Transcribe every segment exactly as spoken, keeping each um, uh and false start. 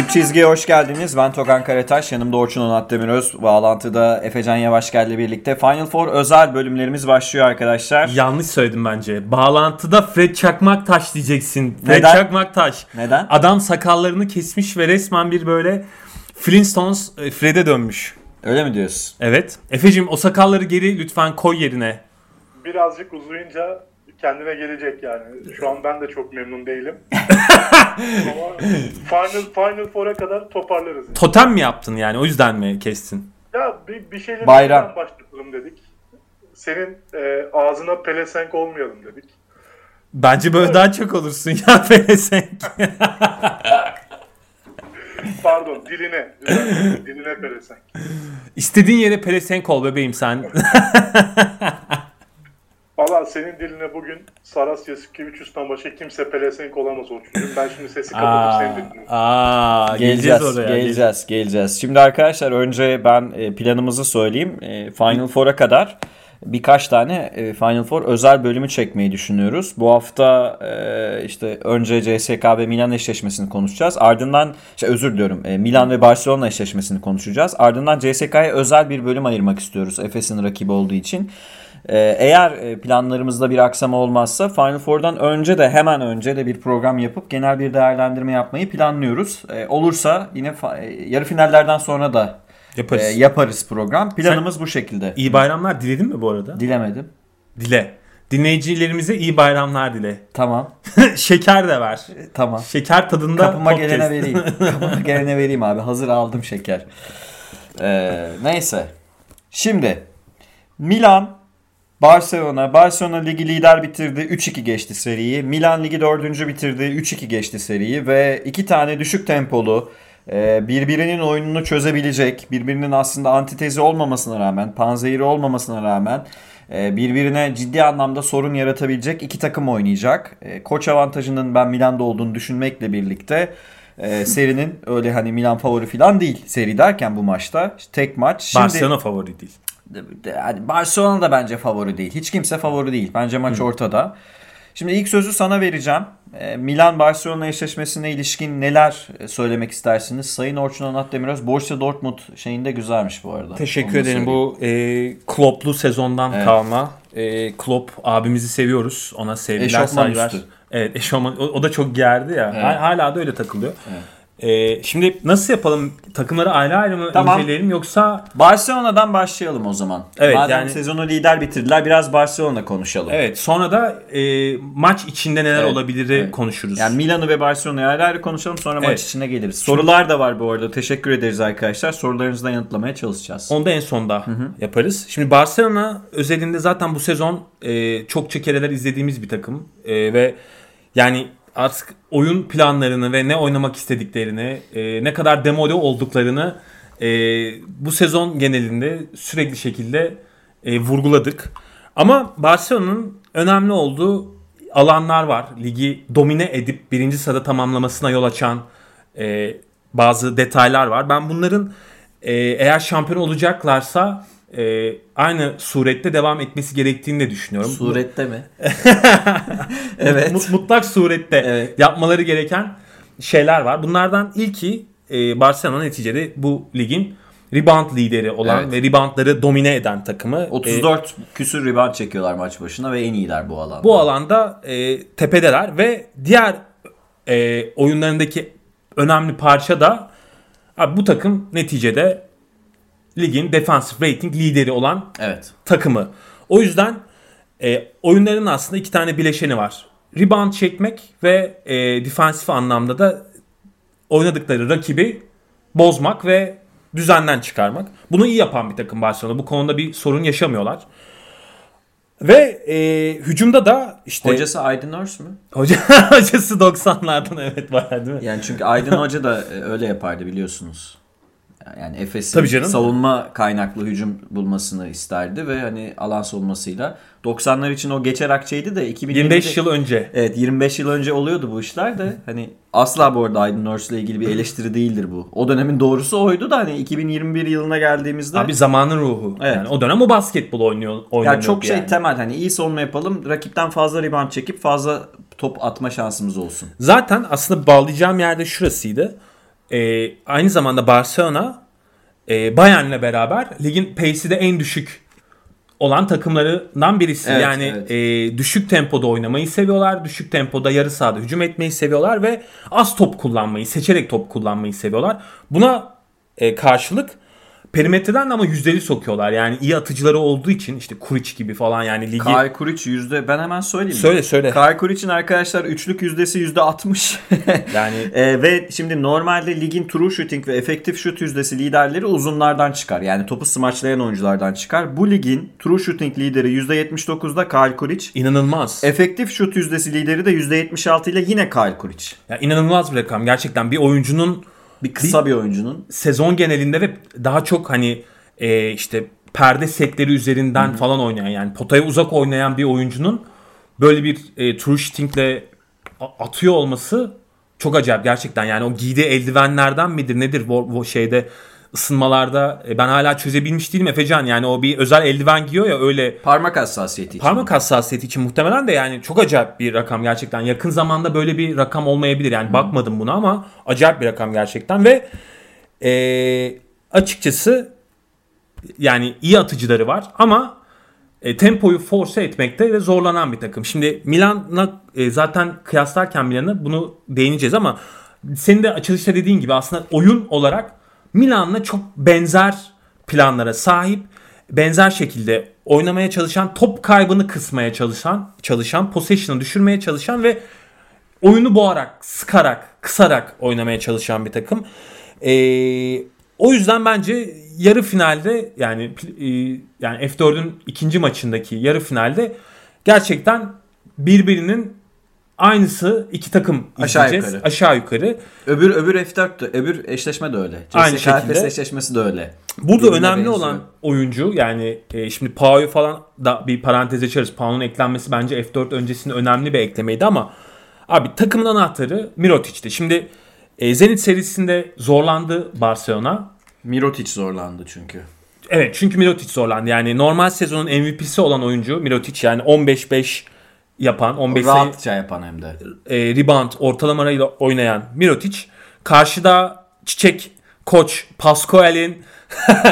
Dip Çizgi'ye hoş geldiniz. Ben Togan Karataş, yanımda Orçun Onat Demiröz. Bağlantıda Efecan Yavaşgel ile birlikte Final Four özel bölümlerimiz başlıyor arkadaşlar. Yanlış söyledim bence. Bağlantıda Fred Çakmaktaş diyeceksin. Fred Neden? Çakmaktaş. Neden? Adam sakallarını kesmiş ve resmen bir böyle Flintstones Fred'e dönmüş. Öyle mi diyorsun? Evet. Efeciğim, o sakalları geri lütfen koy yerine. Birazcık uzayınca kendine gelecek yani. Şu an ben de çok memnun değilim. Ama final final four'a kadar toparlarız. Yani. Totem mi yaptın yani? O yüzden mi kestin? Ya bir, bir şeyle bayram başlatalım dedik. Senin e, ağzına pelesenk olmayalım dedik. Bence böyle daha çok olursun ya pelesenk. Pardon, diline. Diline pelesenk. İstediğin yere pelesenk ol bebeğim sen. Valla senin diline bugün Saras Jasikevičius'tan başka kimse pelesenk olamaz Orçuncuğum. Ben şimdi sesi kapatıp senin dinliyorum. Aaa geleceğiz oraya. Geleceğiz, geleceğiz. Şimdi arkadaşlar önce ben planımızı söyleyeyim. Final Four'a kadar birkaç tane Final Four özel bölümü çekmeyi düşünüyoruz. Bu hafta işte önce C S K ve Milan eşleşmesini konuşacağız. Ardından işte özür diliyorum Milan ve Barcelona eşleşmesini konuşacağız. Ardından C S K'ya özel bir bölüm ayırmak istiyoruz. Efes'in rakibi olduğu için. Eğer planlarımızda bir aksama olmazsa Final Four'dan önce de hemen önce de bir program yapıp genel bir değerlendirme yapmayı planlıyoruz. Olursa yine yarı finallerden sonra da yaparız, yaparız program. Planımız sen bu şekilde. İyi bayramlar diledin mi bu arada? Dilemedim. Dile. Dinleyicilerimize iyi bayramlar dile. Tamam. Şeker de ver. Tamam. Şeker tadında kapıma podcast. Gelene vereyim. Kapıma gelene vereyim abi. Hazır aldım şeker. Ee, neyse. Şimdi Milan Barcelona, Barcelona ligi lider bitirdi, üç iki geçti seriyi. Milan ligi dördüncü bitirdi, üç iki geçti seriyi ve iki tane düşük tempolu birbirinin oyununu çözebilecek, birbirinin aslında antitezi olmamasına rağmen, panzehiri olmamasına rağmen birbirine ciddi anlamda sorun yaratabilecek iki takım oynayacak. Koç avantajının ben Milan'da olduğunu düşünmekle birlikte Ee, serinin öyle hani Milan favori falan değil. Seri derken bu maçta işte tek maç. Şimdi, Barcelona favori değil. Yani Barcelona da bence favori değil. Hiç kimse favori değil. Bence maç Hı. ortada. Şimdi ilk sözü sana vereceğim. Ee, Milan-Barcelona eşleşmesine ilişkin neler söylemek istersiniz? Sayın Orçun Onat Demiröz, Borussia Dortmund şeyinde güzelmiş bu arada. Teşekkür Onu ederim. Söyleyeyim. Bu e, Klopp'lu sezondan evet. kalma. E, Klopp abimizi seviyoruz. Ona sevgiler, saygılar. Evet, eşofman, o, o da çok gerdi ya. Evet. Hala da öyle takılıyor. Evet. Ee, şimdi nasıl yapalım? Takımları ayrı ayrı mı tamam. inceleyelim yoksa Barcelona'dan başlayalım o zaman. Evet, madem yani sezonu lider bitirdiler, biraz Barcelona konuşalım. Evet, sonra da e, maç içinde neler evet. olabilir evet. konuşuruz. Yani Milan'ı ve Barcelona'yı ayrı ayrı konuşalım, sonra evet. maç içine geliriz. Sorular da var bu arada. Teşekkür ederiz arkadaşlar. Sorularınızı da yanıtlamaya çalışacağız. Onu da en sonda hı hı. yaparız. Şimdi Barcelona özelinde zaten bu sezon e, çok çekereler izlediğimiz bir takım e, ve yani artık oyun planlarını ve ne oynamak istediklerini, e, ne kadar demode olduklarını e, bu sezon genelinde sürekli şekilde e, vurguladık. Ama Barcelona'nın önemli olduğu alanlar var. Ligi domine edip birinci sırada tamamlamasına yol açan e, bazı detaylar var. Ben bunların e, eğer şampiyon olacaklarsa E, aynı surette devam etmesi gerektiğini de düşünüyorum. Surette mi? Evet. Mutlak surette evet. yapmaları gereken şeyler var. Bunlardan ilki e, Barcelona neticede bu ligin rebound lideri olan evet. ve reboundları domine eden takımı. otuz dört e, küsür rebound çekiyorlar maç başına ve en iyiler bu alanda. Bu alanda e, tepedeler ve diğer e, oyunlarındaki önemli parça da abi bu takım neticede ligin defansif rating lideri olan evet. takımı. O yüzden e, oyunların aslında iki tane bileşeni var. Rebound çekmek ve e, defansif anlamda da oynadıkları rakibi bozmak ve düzenden çıkarmak. Bunu iyi yapan bir takım Barcelona. Bu konuda bir sorun yaşamıyorlar. Ve e, hücumda da işte hocası Aydın Örs mü? Hoca hocası doksanlardan evet bayağı değil mi? Yani çünkü Aydın Hoca da öyle yapardı biliyorsunuz. Yani Efes'in savunma kaynaklı hücum bulmasını isterdi ve hani alan savunmasıyla doksanlar için o geçer akçeydi de yirmi beş yıl önce. Evet, yirmi beş yıl önce oluyordu bu işler de hani asla bu arada Aydın Örs'le ilgili bir eleştiri değildir bu. O dönemin doğrusu oydu da hani iki bin yirmi bir yılına geldiğimizde abi zamanın ruhu. Evet. Yani o dönem o basketbol oynuyor oynuyor. Yani çok şey yani. Temel hani iyi savunma yapalım, rakipten fazla rebound çekip fazla top atma şansımız olsun. Zaten aslında bağlayacağım yerde şurasıydı. e, aynı zamanda Barcelona e, Bayern'le beraber ligin pace'i de en düşük olan takımlarından birisi. Evet, yani evet. E, düşük tempoda oynamayı seviyorlar. Düşük tempoda yarı sahada hücum etmeyi seviyorlar ve az top kullanmayı, seçerek top kullanmayı seviyorlar. Buna e, karşılık perimetreden de ama yüzdeli sokuyorlar. Yani iyi atıcıları olduğu için işte Kuric gibi falan yani ligi. Kyle Kuric yüzde ben hemen söyleyeyim. Söyle mi? söyle. Kyle Kuric'in arkadaşlar üçlük yüzdesi yüzde altmış. Yani e, ve şimdi normalde ligin true shooting ve efektif şut yüzdesi liderleri uzunlardan çıkar. Yani topu smaçlayan oyunculardan çıkar. Bu ligin true shooting lideri yüzde yetmiş dokuzda Kyle Kuric. İnanılmaz. Efektif şut yüzdesi lideri de yüzde yetmiş altı ile yine Kyle Kuric. Ya inanılmaz bir rakam. Gerçekten bir oyuncunun Bir kısa bir, bir oyuncunun. Sezon genelinde ve daha çok hani e, işte perde setleri üzerinden Hı-hı. falan oynayan yani potaya uzak oynayan bir oyuncunun böyle bir e, true shootingle atıyor olması çok acayip gerçekten. Yani o giydiği eldivenlerden midir nedir bu şeyde ısınmalarda e, ben hala çözebilmiş değilim Efecan. Yani o bir özel eldiven giyiyor ya öyle. Parmak hassasiyeti için. Parmak hassasiyeti için muhtemelen de yani çok acayip bir rakam gerçekten. Yakın zamanda böyle bir rakam olmayabilir. Yani hmm. bakmadım buna ama acayip bir rakam gerçekten ve e, açıkçası yani iyi atıcıları var ama e, tempoyu force etmekte ve zorlanan bir takım. Şimdi Milan'a e, zaten kıyaslarken Milan'a bunu değineceğiz ama senin de açılışta dediğin gibi aslında oyun olarak Milan'la çok benzer planlara sahip, benzer şekilde oynamaya çalışan, top kaybını kısmaya çalışan, çalışan, possession'ı düşürmeye çalışan ve oyunu boğarak, sıkarak, kısarak oynamaya çalışan bir takım. Ee, o yüzden bence yarı finalde yani e, yani F dördün ikinci maçındaki yarı finalde gerçekten birbirinin aynısı iki takım aşağı yukarı. Aşağı yukarı. Öbür öbür F dört de, öbür eşleşme de öyle. C S K aynı şekilde. Efes eşleşmesi de öyle. Burada Birbirine önemli benziyor. Olan oyuncu yani e, şimdi Pau'yu falan da bir parantez açarız. Pau'nun eklenmesi bence F dört öncesinde önemli bir eklemeydi ama abi takımın anahtarı Mirotić'ti. Şimdi e, Zenit serisinde zorlandı Barcelona. Mirotić zorlandı çünkü. Evet çünkü Mirotić zorlandı. Yani normal sezonun M V P'si olan oyuncu Mirotić yani on beş beş yapan, on beş rahatça yapan hem de. E, rebound ortalamayla oynayan Mirotić. Karşıda Çiçek Koç Pascual'in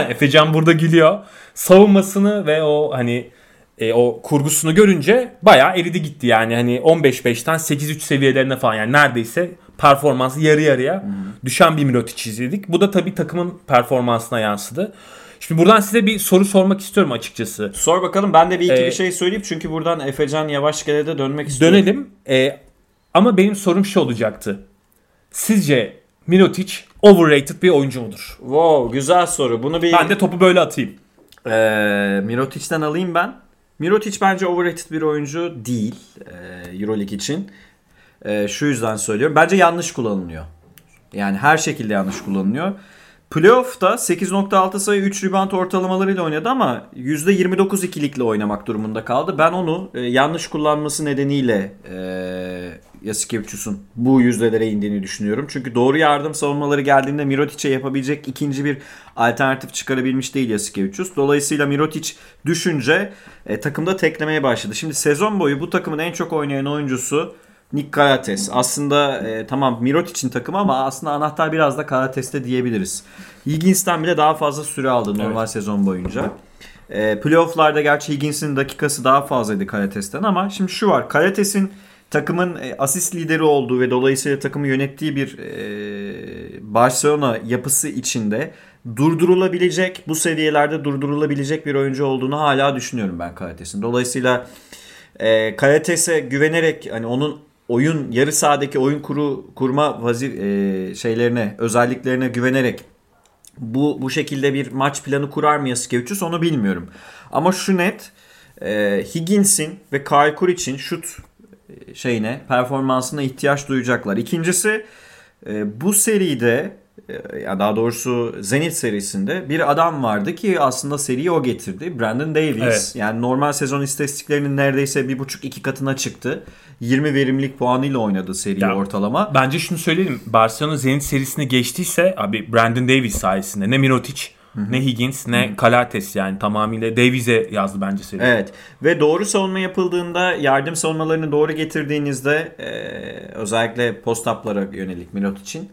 Efecan burada gülüyor. Savunmasını ve o hani e, o kurgusunu görünce bayağı eridi gitti yani hani on beş beşten sekiz üç seviyelerine falan yani neredeyse performansı yarı yarıya hmm. düşen bir Mirotić izledik. Bu da tabii takımın performansına yansıdı. Şimdi buradan size bir soru sormak istiyorum açıkçası. Sor bakalım. Ben de bir iki ee, bir şey söyleyeyim. Çünkü buradan Efecan Yavaşgel'e de dönmek istiyorum. Dönelim. Ee, ama benim sorum şu olacaktı. Sizce Mirotić overrated bir oyuncu mudur? Wow, güzel soru. Bunu bir... Ben de topu böyle atayım. Ee, Mirotić'ten alayım ben. Mirotić bence overrated bir oyuncu değil. Ee, EuroLeague için. Ee, şu yüzden söylüyorum. Bence yanlış kullanılıyor. Yani her şekilde yanlış kullanılıyor. Playoff'ta sekiz nokta altı sayı üç rebound ortalamalarıyla oynadı ama yüzde yirmi dokuz ikilikle oynamak durumunda kaldı. Ben onu e, yanlış kullanması nedeniyle e, Jasikevičius'un bu yüzdelere indiğini düşünüyorum. Çünkü doğru yardım savunmaları geldiğinde Mirotić'e yapabilecek ikinci bir alternatif çıkarabilmiş değil Jasikevičius. Dolayısıyla Mirotić düşünce e, takımda teklemeye başladı. Şimdi sezon boyu bu takımın en çok oynayan oyuncusu Nick Calathes. Aslında e, tamam Mirotić'in takımı ama aslında anahtar biraz da Calates'te diyebiliriz. Higgins'ten bile daha fazla süre aldı normal evet. sezon boyunca. E, playoff'larda gerçi Higgins'in dakikası daha fazlaydı Calates'ten ama şimdi şu var. Calates'in takımın e, asist lideri olduğu ve dolayısıyla takımı yönettiği bir e, Barcelona yapısı içinde durdurulabilecek, bu seviyelerde durdurulabilecek bir oyuncu olduğunu hala düşünüyorum ben Calates'in. Dolayısıyla e, Calates'e güvenerek hani onun oyun yarı sahadaki oyun kuru kurma vazif e, şeylerine, özelliklerine güvenerek bu bu şekilde bir maç planı kurar mı Jasikevičius onu bilmiyorum. Ama şu net, e, Higgins'in ve Kyle Kuric'in şut şeyine, performansına ihtiyaç duyacaklar. İkincisi e, bu seride e, ya daha doğrusu Zenit serisinde bir adam vardı ki aslında seriyi o getirdi. Brandon Davies. Evet. Yani normal sezon istatistiklerinin neredeyse bir buçuk iki katına çıktı. yirmi verimlilik puanıyla oynadı seri ya, ortalama. Bence şunu söyleyelim. Barcelona Zenit serisini geçtiyse abi Brandon Davies sayesinde ne Mirotić Hı-hı. ne Higgins ne Hı-hı. Calathes yani tamamıyla Davies'e yazdı bence seri. Evet. Ve doğru savunma yapıldığında yardım savunmalarını doğru getirdiğinizde e, özellikle post-up'lara yönelik Mirotić'in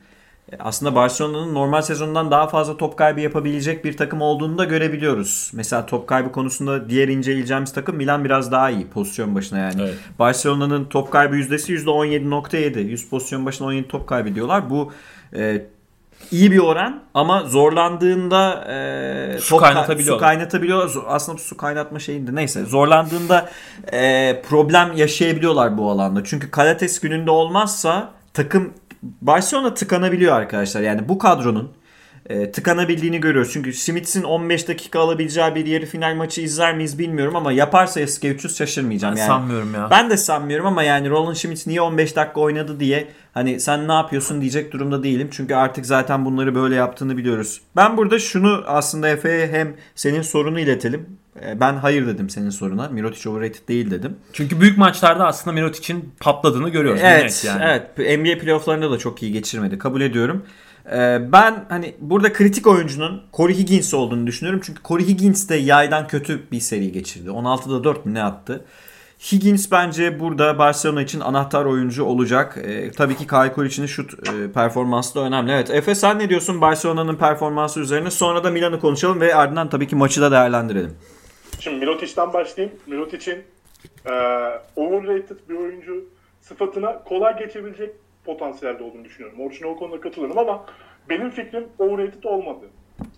aslında Barcelona'nın normal sezondan daha fazla top kaybı yapabilecek bir takım olduğunu da görebiliyoruz. Mesela top kaybı konusunda diğer inceleyeceğimiz takım Milan biraz daha iyi pozisyon başına yani. Evet. Barcelona'nın top kaybı yüzdesi yüzde on yedi nokta yedi. yüz pozisyon başına on yedi top kaybı diyorlar. Bu e, iyi bir oran ama zorlandığında e, su, top kaynatabiliyor. su kaynatabiliyor. Aslında su kaynatma şeyinde neyse. Zorlandığında e, problem yaşayabiliyorlar bu alanda. Çünkü Calathes gününde olmazsa takım Barcelona tıkanabiliyor arkadaşlar. Yani bu kadronun e, tıkanabildiğini görüyoruz. Çünkü Smith'in on beş dakika alabileceği bir yarı final maçı izler miyiz bilmiyorum ama yaparsa Jasikevičius şaşırmayacağım. Ben yani, sanmıyorum ya. Ben de sanmıyorum ama yani Roland Smith niye on beş dakika oynadı diye hani sen ne yapıyorsun diyecek durumda değilim. Çünkü artık zaten bunları böyle yaptığını biliyoruz. Ben burada şunu aslında Efe'ye hem senin sorunu iletelim. Ben hayır dedim senin soruna. Mirotić overrated değil dedim. Çünkü büyük maçlarda aslında Mirotić'in patladığını görüyoruz. Evet, yani. Evet. N B A playofflarında da çok iyi geçirmedi. Kabul ediyorum. Ben hani burada kritik oyuncunun Corey Higgins olduğunu düşünüyorum. Çünkü Corey Higgins de yaydan kötü bir seri geçirdi. on altıda dört mü ne attı? Higgins bence burada Barcelona için anahtar oyuncu olacak. E, tabii ki Kyle Kuric'in şut e, performansı da önemli. Evet, Efe sen ne diyorsun Barcelona'nın performansı üzerine? Sonra da Milan'ı konuşalım ve ardından tabii ki maçı da değerlendirelim. Şimdi Mirotić'ten başlayayım. Mirotić'in e, overrated bir oyuncu sıfatına kolay geçebilecek potansiyelde olduğunu düşünüyorum. Orçun'a o konuda katılırım ama benim fikrim overrated olmadı.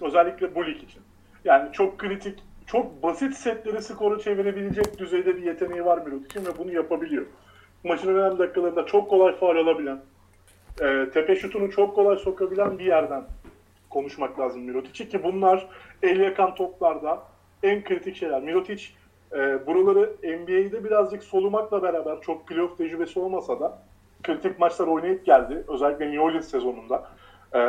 Özellikle bu lig için. Yani çok kritik, çok basit setleri skora çevirebilecek düzeyde bir yeteneği var Mirotić'in ve bunu yapabiliyor. Maçın önemli dakikalarında çok kolay faul alabilen, e, tepe şutunu çok kolay sokabilen bir yerden konuşmak lazım Mirotić'i ki bunlar el yakan toplarda en kritik şeyler. Mirotić e, buraları N B A'de birazcık solumakla beraber çok playoff tecrübesi olmasa da kritik maçlar oynayıp geldi. Özellikle New Orleans sezonunda. E,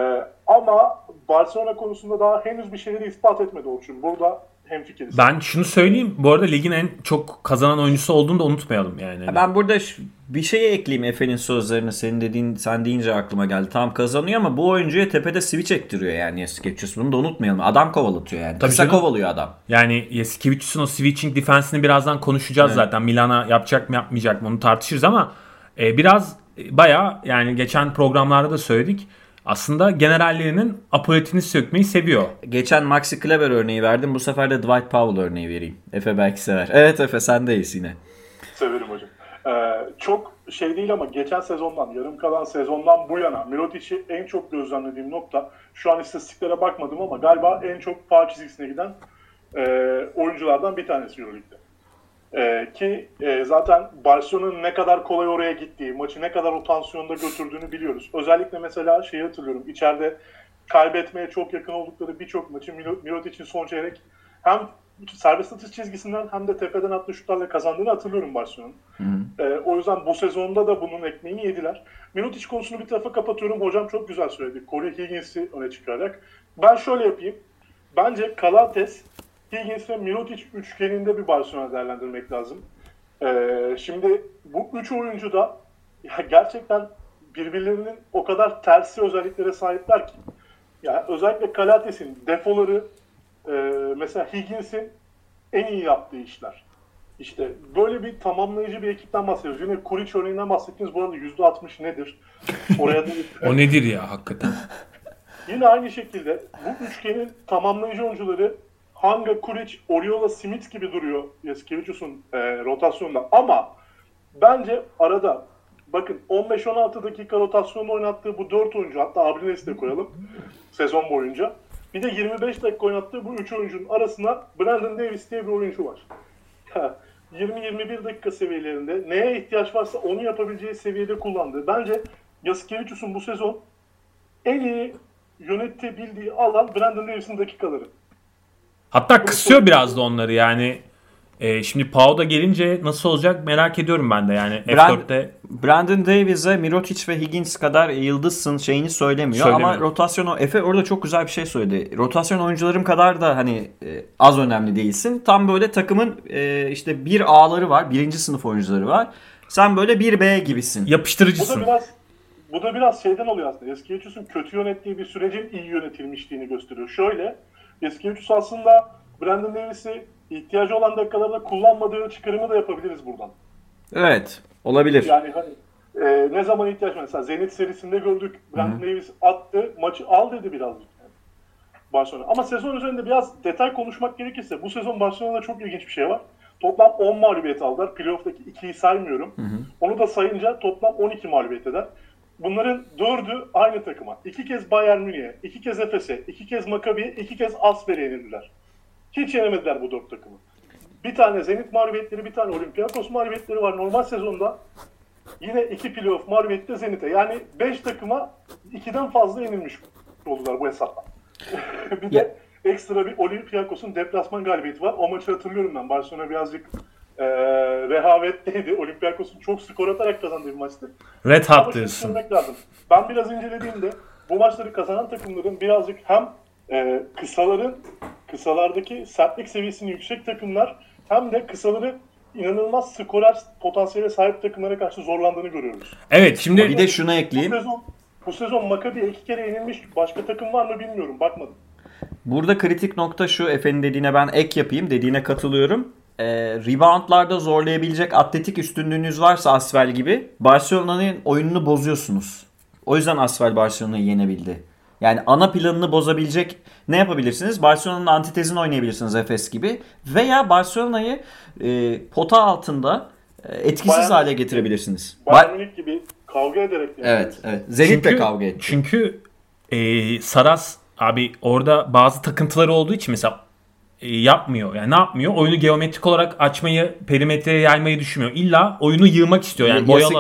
ama Barcelona konusunda daha henüz bir şeyleri ispat etmedi Orçun. Burada hemfikiriz. Ben şunu söyleyeyim. Bu arada ligin en çok kazanan oyuncusu olduğunu da unutmayalım yani. Ben burada bir şeye ekleyeyim Efe'nin sözlerine. Senin dediğin, sen deyince aklıma geldi. Tam kazanıyor ama bu oyuncuya tepede switch ektiriyor yani Jasikevičius. Bunu da unutmayalım. Adam kovalatıyor yani. Tabii kısa kovalıyor adam. Yani Jasikevičius'un o switching defensini birazdan konuşacağız, evet. Zaten. Milan'a yapacak mı yapmayacak mı onu tartışırız ama e, biraz e, bayağı yani geçen programlarda da söyledik. Aslında generallerinin apoletini sökmeyi seviyor. Geçen Maxi Kleber örneği verdim. Bu sefer de Dwight Powell örneği vereyim. Efe belki sever. Evet Efe sen de iyisin yine. Severim hocam. Ee, çok şey değil ama geçen sezondan, yarım kalan sezondan bu yana Mirotić'i en çok gözlemlediğim nokta. Şu an istatistiklere bakmadım ama galiba en çok faul çizgisine giden e, oyunculardan bir tanesi Euroleague'de. E, ki e, zaten Barcelona'nın ne kadar kolay oraya gittiği, maçı ne kadar o tansiyonda götürdüğünü biliyoruz. Özellikle mesela şeyi hatırlıyorum, içeride kaybetmeye çok yakın oldukları birçok maçı Mirotić'in son çeyrek hem serbest atış çizgisinden hem de tepeden attığı şutlarla kazandığını hatırlıyorum Barcelona'nın. E, o yüzden bu sezonda da bunun ekmeğini yediler. Mirotić konusunu bir tarafa kapatıyorum. Hocam çok güzel söyledi. Corey Higgins'i öne çıkararak. Ben şöyle yapayım. Bence Calathes, Higgins ve Mirotić üçgeninde bir Barcelona değerlendirmek lazım. Ee, şimdi bu üç oyuncu da ya gerçekten birbirlerinin o kadar tersi özelliklere sahipler ki. Yani özellikle Calathes'in defoları, e, mesela Higgins'in en iyi yaptığı işler. İşte böyle bir tamamlayıcı bir ekipten bahsediyoruz. Yine Kuric örneğinden bahsettiniz. Bu arada yüzde altmış nedir? Oraya da o nedir ya hakikaten? Yine aynı şekilde bu üçgenin tamamlayıcı oyuncuları Hanga, Kuric, Oriola, Smith gibi duruyor Jasikevičius'un e, rotasyonunda. Ama bence arada bakın on beş on altı dakika rotasyonda oynattığı bu dört oyuncu, hatta Abrines'i de koyalım sezon boyunca. Bir de yirmi beş dakika oynattığı bu üç oyuncunun arasına Brandon Davies diye bir oyuncu var. yirmi yirmi bir dakika seviyelerinde neye ihtiyaç varsa onu yapabileceği seviyede kullandığı. Bence Jasikevičius'un bu sezon en iyi yönetebildiği alan Brandon Davies'in dakikaları. Hatta kısıyor biraz da onları yani. E, şimdi Pau'da gelince nasıl olacak merak ediyorum ben de yani. Brand, F dörtte. Brandon Davies'e Mirotić ve Higgins kadar yıldızsın şeyini söylemiyor. söylemiyor. Ama rotasyon, Efe orada çok güzel bir şey söyledi. Rotasyon oyuncularım kadar da hani e, az önemli değilsin. Tam böyle takımın e, işte bir A'ları var. Birinci sınıf oyuncuları var. Sen böyle bir B gibisin. Yapıştırıcısın. Bu da biraz, bu da biraz şeyden oluyor aslında. Jasikevičius'un kötü yönettiği bir sürecin iyi yönetilmişliğini gösteriyor. Şöyle. Jasikevičius aslında Brandon Davies'i ihtiyacı olan dakikalarda kullanmadığı çıkarımı da yapabiliriz buradan. Evet, olabilir. Yani hani Ee, ne zaman ihtiyaç var? Mesela Zenit serisinde gördük. Brandon Davies attı. Maçı al dedi birazcık. Yani. Barcelona. Ama sezon üzerinde biraz detay konuşmak gerekirse bu sezon Barcelona'da çok ilginç bir şey var. Toplam on mağlubiyet aldılar. Playoff'taki ikiyi saymıyorum. Hı hı. Onu da sayınca toplam on iki mağlubiyet eder. Bunların dördü aynı takıma. İki kez Bayern Münih'e, iki kez Efes'e, iki kez Maccabi'ye, iki kez Asfer'e yenildiler. Hiç yenemediler bu dört takımı. Bir tane Zenit mağlubiyetleri, bir tane Olympiakos mağlubiyetleri var. Normal sezonda yine iki playoff mağlubiyeti de Zenit'e. Yani beş takıma ikiden fazla yenilmiş oldular bu hesapla. Bir de ekstra bir Olympiakos'un deplasman galibiyeti var. O maçı hatırlıyorum ben. Barcelona birazcık e, rehavetteydi. Olympiakos'un çok skor atarak kazandığı bir maçtı. Red Hot diyorsun. Ben biraz incelediğimde bu maçları kazanan takımların birazcık hem e, kısaların, kısalardaki sertlik seviyesini yüksek takımlar hem de kısaları inanılmaz skorer potansiyele sahip takımlara karşı zorlandığını görüyoruz. Evet, şimdi bir de şuna ekleyeyim. Bu sezon, bu sezon Maccabi'ye iki kere yenilmiş. Başka takım var mı bilmiyorum. Bakmadım. Burada kritik nokta şu, Efe'nin dediğine ben ek yapayım, dediğine katılıyorum. Ee, reboundlarda zorlayabilecek atletik üstünlüğünüz varsa Asfel gibi Barcelona'nın oyununu bozuyorsunuz. O yüzden Asfel Barcelona'yı yenebildi. Yani ana planını bozabilecek ne yapabilirsiniz? Barcelona'nın antitezini oynayabilirsiniz Efes gibi. Veya Barcelona'yı e, pota altında etkisiz Bayern, hale getirebilirsiniz. Bayern Münih gibi kavga ederek. Evet, evet. Zenit'le kavga etti. Çünkü e, Saras abi orada bazı takıntıları olduğu için mesela e, yapmıyor. Yani ne yapmıyor? Oyunu geometrik olarak açmayı, perimetreye yaymayı düşünmüyor. İlla oyunu yığmak istiyor. Yani Yasik,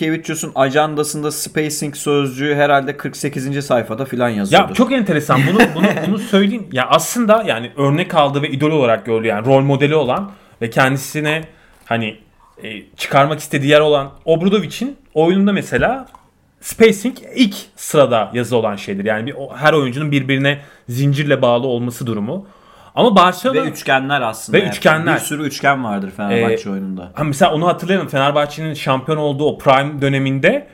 Jasikevičius'un ajandasında spacing sözcüğü herhalde kırk sekizinci sayfada filan yazıyordu. Ya çok enteresan. Bunu bunu bunu söyleyeyim. Ya aslında yani örnek aldığı ve idol olarak görülüyor. Yani rol modeli olan ve kendisine hani e, çıkarmak istediği yer olan Obradovic'in oyununda mesela spacing ilk sırada yazı olan şeydir. Yani bir, her oyuncunun birbirine zincirle bağlı olması durumu. Ama Barcelona ve üçgenler aslında. Ve yani. Üçgenler. Bir sürü üçgen vardır Fenerbahçe ee, oyununda. Hani mesela onu hatırlayalım. Fenerbahçe'nin şampiyon olduğu o prime döneminde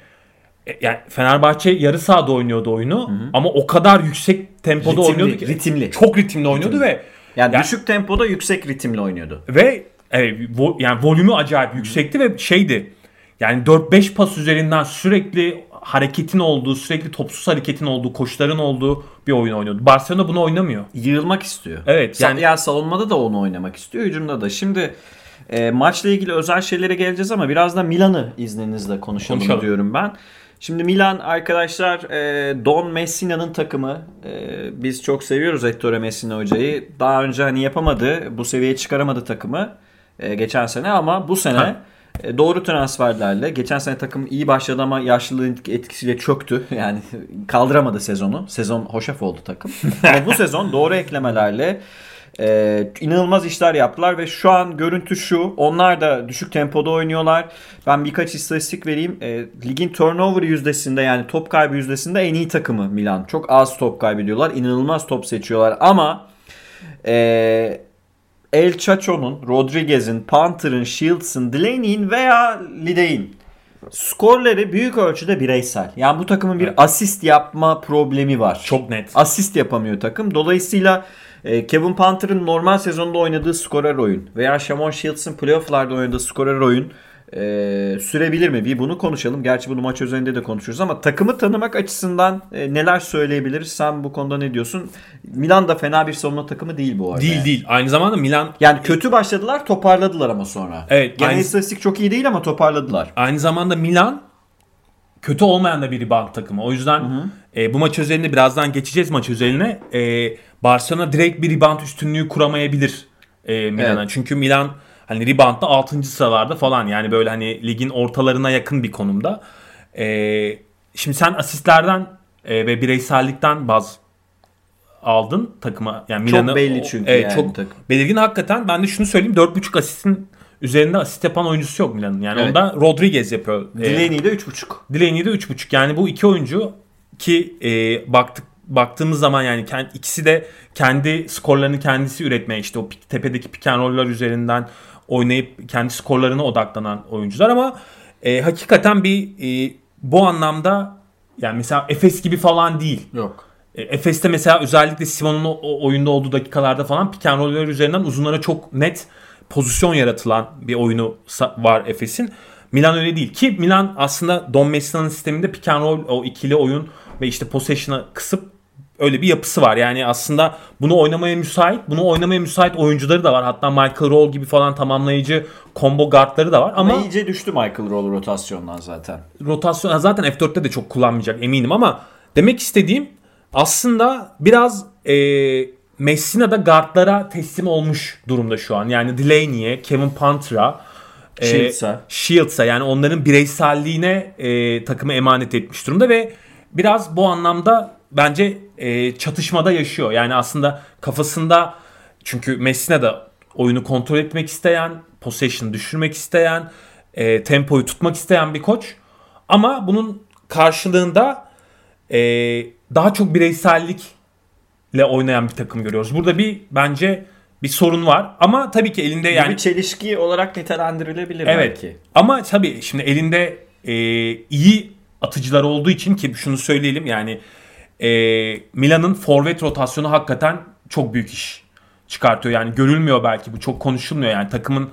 yani Fenerbahçe yarı sahada oynuyordu oyunu. Hı hı. Ama o kadar yüksek tempoda ritimli, oynuyordu ki. Ritimli. Çok ritimli oynuyordu ritimli. Ve yani, yani düşük tempoda yüksek ritimli oynuyordu. Ve evet, vo, yani volümü acayip yüksekti hı. ve şeydi. Yani dört beş pas üzerinden sürekli hareketin olduğu, sürekli topsuz hareketin olduğu, koşuların olduğu bir oyun oynuyordu. Barcelona bunu oynamıyor. Yığılmak istiyor. Evet. Yani ya savunmada da onu oynamak istiyor, hücumda da. Şimdi e, maçla ilgili özel şeylere geleceğiz ama biraz da Milan'ı izninizle konuşalım, konuşalım. diyorum ben. Şimdi Milan arkadaşlar e, Don Messina'nın takımı. E, biz çok seviyoruz Ettore Messina hocayı. Daha önce hani yapamadı, bu seviyeye çıkaramadı takımı e, geçen sene ama bu sene... Ha. Doğru transferlerle. Geçen sene takım iyi başladı ama yaşlılığın etkisiyle çöktü. Yani kaldıramadı sezonu. Sezon hoşaf oldu takım. Ama bu sezon doğru eklemelerle e, inanılmaz işler yaptılar ve şu an görüntü şu. Onlar da düşük tempoda oynuyorlar. Ben birkaç istatistik vereyim. E, ligin turnover yüzdesinde yani top kaybı yüzdesinde en iyi takımı Milan. Çok az top kaybediyorlar. İnanılmaz top seçiyorlar ama eee El Chacho'nun, Rodriguez'in, Punter'ın, Shields'ın, Delaney'in veya LeDay'in skorları büyük ölçüde bireysel. Yani bu takımın bir asist yapma problemi var. Çok net. Asist yapamıyor takım. Dolayısıyla Kevin Punter'ın normal sezonda oynadığı skorer oyun veya Shamon Shields'ın playoff'larda oynadığı skorer oyun Ee, sürebilir mi? Bir bunu konuşalım. Gerçi bunu maç üzerinde de konuşuruz ama takımı tanımak açısından e, neler söyleyebiliriz? Sen bu konuda ne diyorsun? Milan da fena bir savunma takımı değil bu arada. Değil yani. değil. Aynı zamanda Milan... Yani kötü başladılar, toparladılar ama sonra. Evet. Genel aynı... istatistik çok iyi değil ama toparladılar. Aynı zamanda Milan kötü olmayan da bir bank takımı. O yüzden e, bu maç üzerinde birazdan geçeceğiz maç üzerine. E, Barcelona direkt bir rebound üstünlüğü kuramayabilir e, Milan'a. Evet. Çünkü Milan... Hani rebound'da altıncı sıralarda falan yani böyle hani ligin ortalarına yakın bir konumda. Ee, şimdi sen asistlerden e, ve bireysellikten baz aldın takıma. Yani Milan'a, çok belli çünkü o, e, yani. Çok belirgin hakikaten. Ben de şunu söyleyeyim, dört buçuk asistin üzerinde asist yapan oyuncusu yok Milan'ın. Yani evet. Onda Rodriguez yapıyor. Delaney de üç buçuk. Delaney de üç buçuk. Yani bu iki oyuncu ki e, baktık. Baktığımız zaman yani kend, ikisi de kendi skorlarını kendisi üretmeye, işte o tepedeki pick and roll'lar üzerinden oynayıp kendi skorlarına odaklanan oyuncular ama e, hakikaten bir e, bu anlamda yani mesela Efes gibi falan değil. Yok. E, Efes'te mesela özellikle Simon'un o oyunda olduğu dakikalarda falan pick and roll'lar üzerinden uzunlara çok net pozisyon yaratılan bir oyunu var Efes'in. Milan öyle değil ki Milan aslında Don Messina'nın sisteminde pick and roll, o ikili oyun ve işte possession'a kısıp öyle bir yapısı var. Yani aslında bunu oynamaya müsait, bunu oynamaya müsait oyuncuları da var. Hatta Michael Roll gibi falan tamamlayıcı combo guardları da var. Ama, ama iyice düştü Michael Roll rotasyondan zaten. Rotasyon zaten F dörtte de çok kullanmayacak eminim ama demek istediğim aslında biraz e, Messina da guardlara teslim olmuş durumda şu an. Yani Delaney'e, Kevin Punter'a, e, Shields'a. Shields'a yani onların bireyselliğine e, takımı emanet etmiş durumda ve biraz bu anlamda bence e, çatışmada yaşıyor. Yani aslında kafasında çünkü Messina da oyunu kontrol etmek isteyen, possession'ı düşürmek isteyen, e, tempoyu tutmak isteyen bir koç. Ama bunun karşılığında e, daha çok bireysellikle oynayan bir takım görüyoruz. Burada bir bence bir sorun var. Ama tabii ki elinde yani... Bir çelişki olarak nitelendirilebilir evet, belki. Ama tabii şimdi elinde e, iyi atıcılar olduğu için ki şunu söyleyelim yani... Ee, Milan'ın forvet rotasyonu hakikaten çok büyük iş çıkartıyor. Yani görülmüyor belki bu çok konuşulmuyor. Yani takımın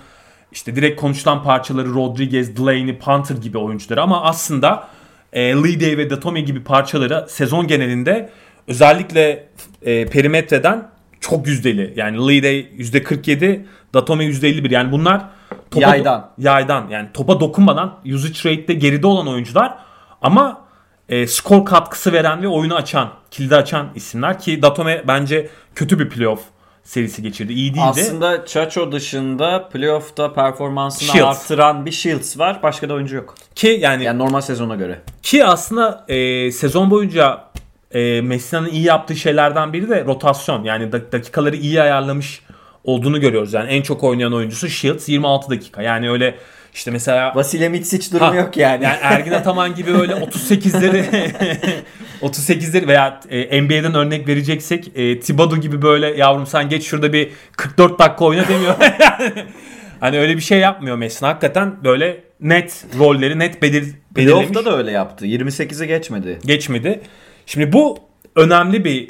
işte direkt konuşulan parçaları Rodriguez, Delaney, Punter gibi oyuncuları ama aslında e, LeDay ve Datome gibi parçaları sezon genelinde özellikle e, perimetreden çok yüzdeli. Yani LeDay yüzde kırk yedi, Datome yüzde elli bir. Yani bunlar topa yaydan. Do- yaydan yani topa dokunmadan usage rate'de geride olan oyuncular ama E, skor katkısı veren ve oyunu açan, kilidi açan isimler ki Datome bence kötü bir playoff serisi geçirdi. İyi değildi. Aslında Chacho dışında playoff'ta performansını Shields. Artıran bir Shields var. Başka da oyuncu yok. Ki yani, yani normal sezona göre. Ki aslında e, sezon boyunca e, Messina'nın iyi yaptığı şeylerden biri de rotasyon. Yani dakikaları iyi ayarlamış olduğunu görüyoruz. Yani en çok oynayan oyuncusu Shields yirmi altı dakika. Yani öyle İşte mesela Vasile Mitsic durumu ha, yok yani. Yani Ergin Ataman gibi öyle otuz sekizleri otuz sekizleri veya e, N B A'den örnek vereceksek e, Thibodeau gibi böyle yavrum sen geç şurada bir kırk dört dakika oyna demiyor. Hani öyle bir şey yapmıyor Messina. Hakikaten böyle net rolleri net belir, belirlemiş. Playoff'ta da öyle yaptı. yirmi sekize geçmedi. Geçmedi. Şimdi bu önemli bir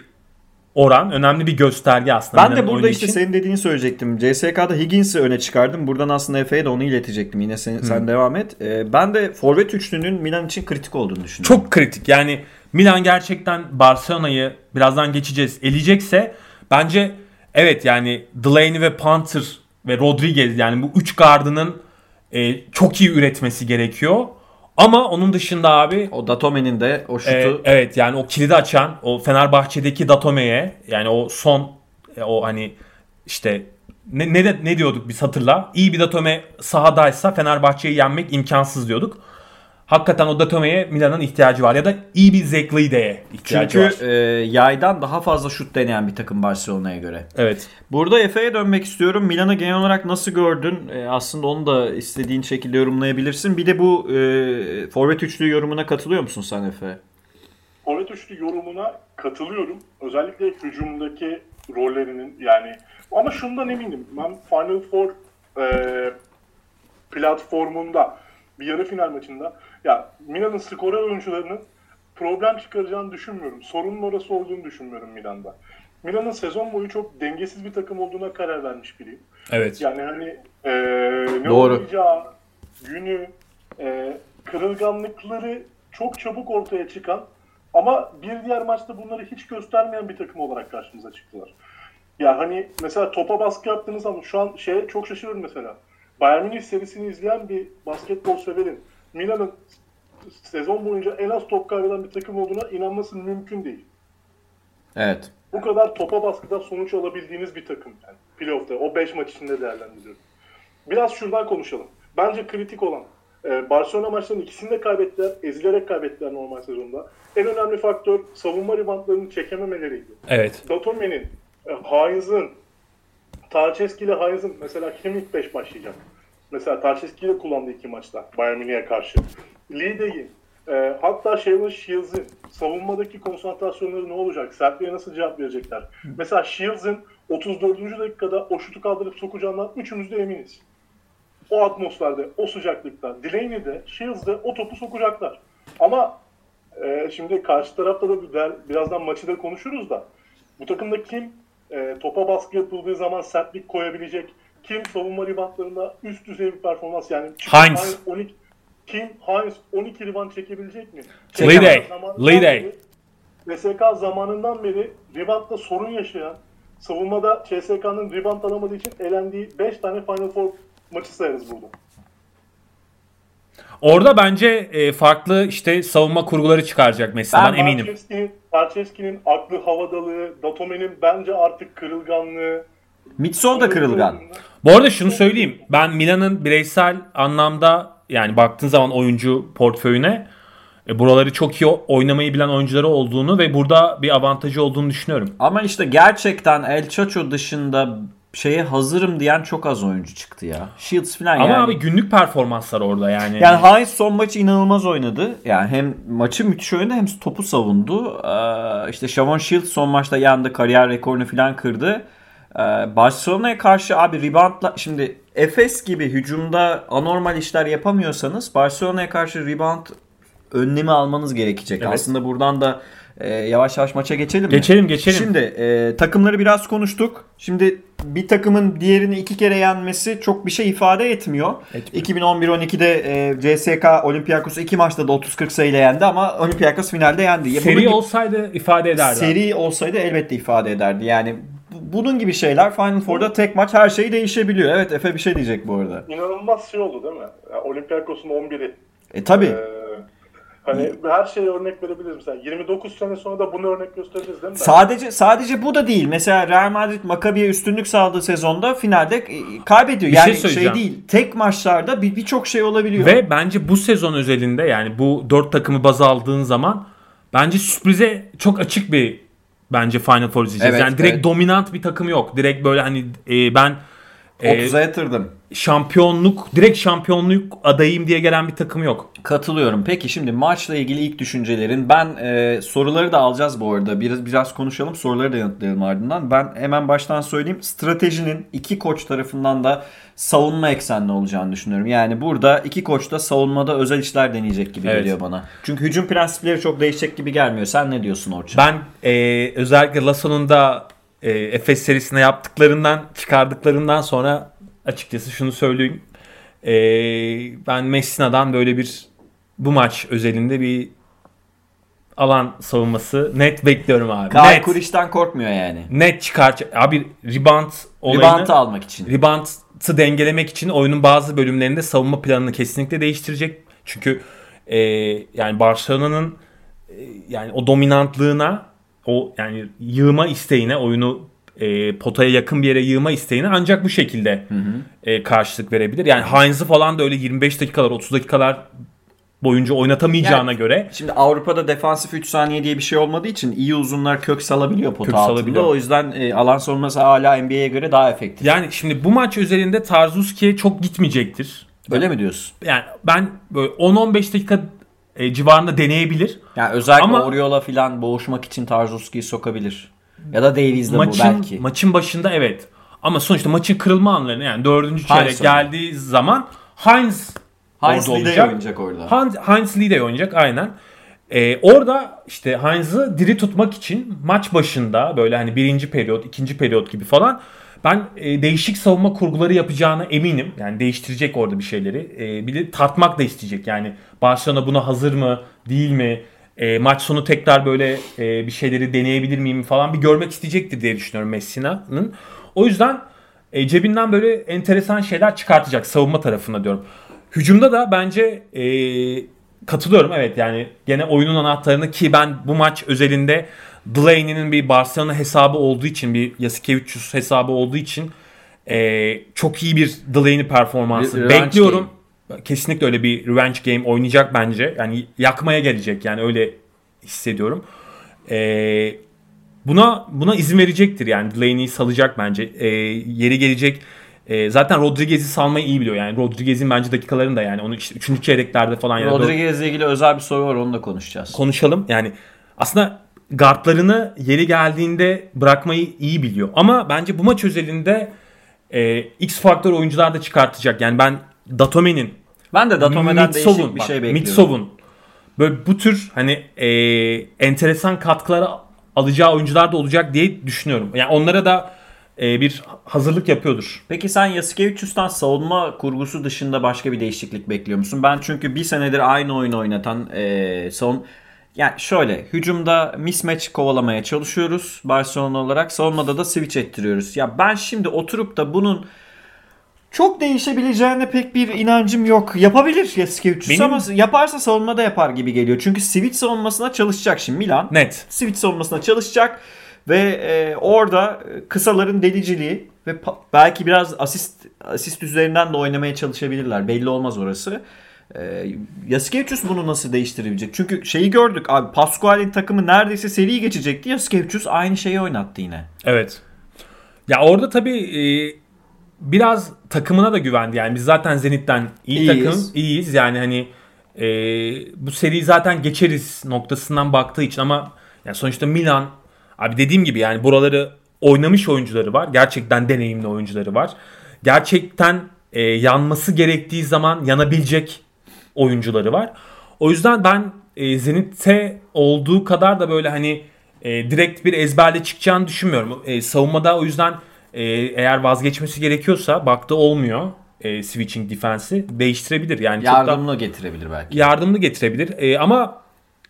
oran önemli bir gösterge aslında. Ben de burada işte için. Senin dediğini söyleyecektim. C S K'da Higgins'i öne çıkardım. Buradan aslında Efe'ye de onu iletecektim. Yine sen, hmm. sen devam et. Ee, ben de forvet üçlünün Milan için kritik olduğunu düşünüyorum. Çok kritik. Yani Milan gerçekten Barcelona'yı birazdan geçeceğiz. Eleyecekse bence evet yani Delaney ve Punter ve Rodriguez yani bu üç gardının e, çok iyi üretmesi gerekiyor. Ama onun dışında abi... O Datome'nin de o şutu... E, evet yani o kilidi açan, o Fenerbahçe'deki Datome'ye yani o son e, o hani işte ne, ne, ne diyorduk biz hatırla. İyi bir Datome sahadaysa Fenerbahçe'yi yenmek imkansız diyorduk. Hakikaten o Datome'ye Milan'ın ihtiyacı var ya da iyi bir Zekli'ye ihtiyacı Çünkü, var. Çünkü e, yaydan daha fazla şut deneyen bir takım Barcelona'ya göre. Evet. Burada Efe'ye dönmek istiyorum. Milan'ı genel olarak nasıl gördün? E, aslında onu da istediğin şekilde yorumlayabilirsin. Bir de bu e, forvet üçlü yorumuna katılıyor musun sen Efe? Forvet üçlü yorumuna katılıyorum. Özellikle hücumdaki rollerinin yani ama şundan eminim. Ben Final Four e, platformunda bir yarı final maçında ya Milan'ın skora oyuncularının problem çıkaracağını düşünmüyorum. Sorunun orası olduğunu düşünmüyorum Milan'da. Milan'ın sezon boyu çok dengesiz bir takım olduğuna karar vermiş biriyim. Evet. Yani hani e, ne Doğru. olacağı, günü, e, kırılganlıkları çok çabuk ortaya çıkan ama bir diğer maçta bunları hiç göstermeyen bir takım olarak karşımıza çıktılar. Ya hani mesela topa baskı yaptığınız zaman şu an şeye çok şaşırıyorum mesela. Bayern Münih serisini izleyen bir basketbol severin Milan'ın sezon boyunca en az top kaybeden bir takım olduğuna inanması mümkün değil. Evet. Bu kadar topa baskıda sonuç alabildiğiniz bir takım. Yani playoff'ta o beş maç içinde değerlendiriyorum. Biraz şuradan konuşalım. Bence kritik olan Barcelona maçlarının ikisini de kaybettiler. Ezilerek kaybettiler normal sezonda. En önemli faktör savunma ribantlarını çekememeleriydi. Evet. Datome'nin, Hines'ın, Tarczewski ile Hines'ın mesela kim ilk beş başlayacak? Mesela Tarczewski ile kullandığı iki maçta Bayern Münih'e karşı. LeDay'in, e, hatta Shamon Shields'in savunmadaki konsantrasyonları ne olacak? Sertliğe nasıl cevap verecekler? Mesela Shields'in otuz dördüncü dakikada o şutu kaldırıp sokacağından üçümüz de eminiz. O atmosferde, o sıcaklıkta, Delaney'de, Shields'de o topu sokacaklar. Ama e, şimdi karşı tarafta da bir der, birazdan maçı da konuşuruz da bu takımda kim E, topa baskı yapıldığı zaman sertlik koyabilecek kim savunma ribaundlarında üst düzey bir performans yani Hines. on iki Kim? Hines on iki rebound çekebilecek mi? LeDay. LeDay. C S K zamanından beri rebound'da sorun yaşayan, savunmada C S K'nın rebound alamadığı için elendiği beş tane Final Four maçı sayarız burada. Orada bence e, farklı işte savunma kurguları çıkaracak mesela, ben eminim. Tarczewski'nin, Tarczewski'nin aklı havadalığı, Datome'nin bence artık kırılganlığı. Mitsov da kırılgan. Bu arada şunu söyleyeyim. Ben Milan'ın bireysel anlamda, yani baktığın zaman oyuncu portföyüne e, buraları çok iyi oynamayı bilen oyuncuları olduğunu ve burada bir avantajı olduğunu düşünüyorum. Ama işte gerçekten El Chacho dışında şeye hazırım diyen çok az oyuncu çıktı ya. Shields falan ama yani. Ama abi günlük performanslar orada yani. Yani Hines son maçı inanılmaz oynadı. Yani hem maçı müthiş oynadı hem topu savundu. Ee, işte Shamon Shields son maçta yanında kariyer rekorunu falan kırdı. Ee, Barcelona'ya karşı abi reboundla, şimdi Efes gibi hücumda anormal işler yapamıyorsanız Barcelona'ya karşı rebound önlemi almanız gerekecek. Evet. Aslında buradan da e, yavaş yavaş maça geçelim mi? Geçelim geçelim. Şimdi e, takımları biraz konuştuk. Şimdi bir takımın diğerini iki kere yenmesi çok bir şey ifade etmiyor. etmiyor. iki bin on bir on ikide e, C S K Olympiakos'u iki maçta da otuz kırk sayıyla yendi ama Olympiakos finalde yendi. Seri gibi, olsaydı ifade ederdi. Seri olsaydı elbette ifade ederdi. Yani bunun gibi şeyler Final Four'da tek maç her şey değişebiliyor. Evet, Efe bir şey diyecek bu arada. İnanılmaz şey oldu değil mi? Yani Olympiakos'un on biri. E tabii. Ee, Hani her şeye örnek verebiliriz mesela. yirmi dokuz sene sonra da bunu örnek göstereceğiz değil mi? Sadece sadece bu da değil. Mesela Real Madrid Maccabi'ye üstünlük sağladığı sezonda finalde kaybediyor. Bir yani şey, şey değil. Tek maçlarda bir birçok şey olabiliyor. Ve bence bu sezon özelinde, yani bu dört takımı baz aldığın zaman bence sürprize çok açık bir bence Final Four izleyeceğiz. Evet, yani direkt evet. Dominant bir takım yok. Direkt böyle hani e, ben otuza yatırdım. E, şampiyonluk, direkt şampiyonluk adayım diye gelen bir takım yok. Katılıyorum. Peki şimdi maçla ilgili ilk düşüncelerin. Ben e, soruları da alacağız bu arada. Biraz biraz konuşalım, soruları da yanıtlayalım ardından. Ben hemen baştan söyleyeyim. Stratejinin iki koç tarafından da savunma eksenli olacağını düşünüyorum. Yani burada iki koç da savunmada özel işler deneyecek gibi evet. geliyor bana. Çünkü hücum prensipleri çok değişecek gibi gelmiyor. Sen ne diyorsun Orçun? Ben e, özellikle Lasso'nun da E, Efes serisine yaptıklarından, çıkardıklarından sonra açıkçası şunu söyleyeyim. E, ben Messina'dan böyle bir bu maç özelinde bir alan savunması net bekliyorum abi. Kyle Kuric'ten korkmuyor yani. Net çıkar. Abi rebound olayını. Rebound'ı almak için. Rebound'ı dengelemek için oyunun bazı bölümlerinde savunma planını kesinlikle değiştirecek. Çünkü e, yani Barcelona'nın e, yani o dominantlığına, o yani yığma isteğine, oyunu e, potaya yakın bir yere yığma isteğine ancak bu şekilde hı hı. E, karşılık verebilir. Yani Hines'ı falan da öyle yirmi beş dakikalar, otuz dakikalar boyunca oynatamayacağına yani, göre. Şimdi Avrupa'da defansif üç saniye diye bir şey olmadığı için iyi uzunlar kök salabiliyor pota kök altında. Salabiliyor. O yüzden e, alan savunması hala N B A'ye göre daha efektif. Yani şimdi bu maç özelinde Tarczewski'ye çok gitmeyecektir. Öyle yani, mi diyorsun? Yani ben böyle on on beş dakika E, civarında deneyebilir. Yani özellikle ama Oriola filan boğuşmak için Tarczewski'yi sokabilir. Ya da Davies'le bu belki. Maçın başında evet. Ama sonuçta maçın kırılma anlarına, yani dördüncü çeyrek geldiği zaman Hines Hines LeDay oynayacak orada. Hines, Hines LeDay oynayacak aynen. E, orada işte Hines'ı diri tutmak için maç başında böyle hani birinci periyot, ikinci periyot gibi falan ben e, değişik savunma kurguları yapacağına eminim. Yani değiştirecek orada bir şeyleri. E, bir de tartmak da isteyecek. Yani Barcelona buna hazır mı, değil mi? E, maç sonu tekrar böyle e, bir şeyleri deneyebilir miyim falan bir görmek isteyecektir diye düşünüyorum Messina'nın. O yüzden e, cebinden böyle enteresan şeyler çıkartacak savunma tarafında diyorum. Hücumda da bence e, katılıyorum. Evet yani gene oyunun anahtarını, ki ben bu maç özelinde Delaney'nin bir Barcelona hesabı olduğu için, bir Jasikevičius hesabı olduğu için e, çok iyi bir Delaney performansı. Revenge bekliyorum. Game. Kesinlikle öyle bir revenge game oynayacak bence. Yani yakmaya gelecek, yani öyle hissediyorum. E, buna buna izin verecektir yani, Delaney'i salacak bence. E, yeri gelecek. E, zaten Rodríguez'i salmayı iyi biliyor. Yani Rodríguez'in bence dakikalarını da, yani onu işte üçüncü çeyreklerde falan. Rodríguez'le ilgili özel bir soru var, onu da konuşacağız. Konuşalım. Yani aslında guardlarını yeri geldiğinde bırakmayı iyi biliyor. Ama bence bu maç özelinde e, X faktör oyuncular da çıkartacak. Yani ben Datome'nin, ben de Datome'den Mitsov'un, değişik bir bak, şey bekliyorum. Mitsov'un böyle bu tür hani e, enteresan katkıları alacağı oyuncular da olacak diye düşünüyorum. Yani onlara da bir hazırlık yapıyordur. Peki sen Jasikevičius'tan savunma kurgusu dışında başka bir değişiklik bekliyor musun? Ben çünkü bir senedir aynı oyunu oynatan e, savun... Yani şöyle, hücumda mismatch kovalamaya çalışıyoruz Barcelona olarak. Savunmada da switch ettiriyoruz. Ya ben şimdi oturup da bunun çok değişebileceğine pek bir inancım yok. Yapabilir Jasikevičius ama yaparsa savunmada yapar gibi geliyor. Çünkü switch savunmasına çalışacak şimdi Milan. Net. Switch savunmasına çalışacak. Ve e, orada kısaların deliciliği ve pa- belki biraz asist asist üzerinden de oynamaya çalışabilirler. Belli olmaz orası. E, Jasikevičius bunu nasıl değiştirebilecek? Çünkü şeyi gördük abi, Pascual'in takımı neredeyse seriyi geçecekti. Jasikevičius aynı şeyi oynattı yine. Evet. Ya orada tabii e, biraz takımına da güvendi. Yani biz zaten Zenit'ten iyi iyiyiz. takım iyiyiz. Yani hani e, bu seriyi zaten geçeriz noktasından baktığı için ama yani sonuçta Milan abi dediğim gibi yani buraları oynamış oyuncuları var. Gerçekten deneyimli oyuncuları var. Gerçekten e, yanması gerektiği zaman yanabilecek oyuncuları var. O yüzden ben e, Zenit'te olduğu kadar da böyle hani e, direkt bir ezberle çıkacağını düşünmüyorum. E, savunmada o yüzden e, eğer vazgeçmesi gerekiyorsa baktı olmuyor. E, switching defense'i değiştirebilir. Yani yardımını getirebilir belki. Yardımını getirebilir e, ama...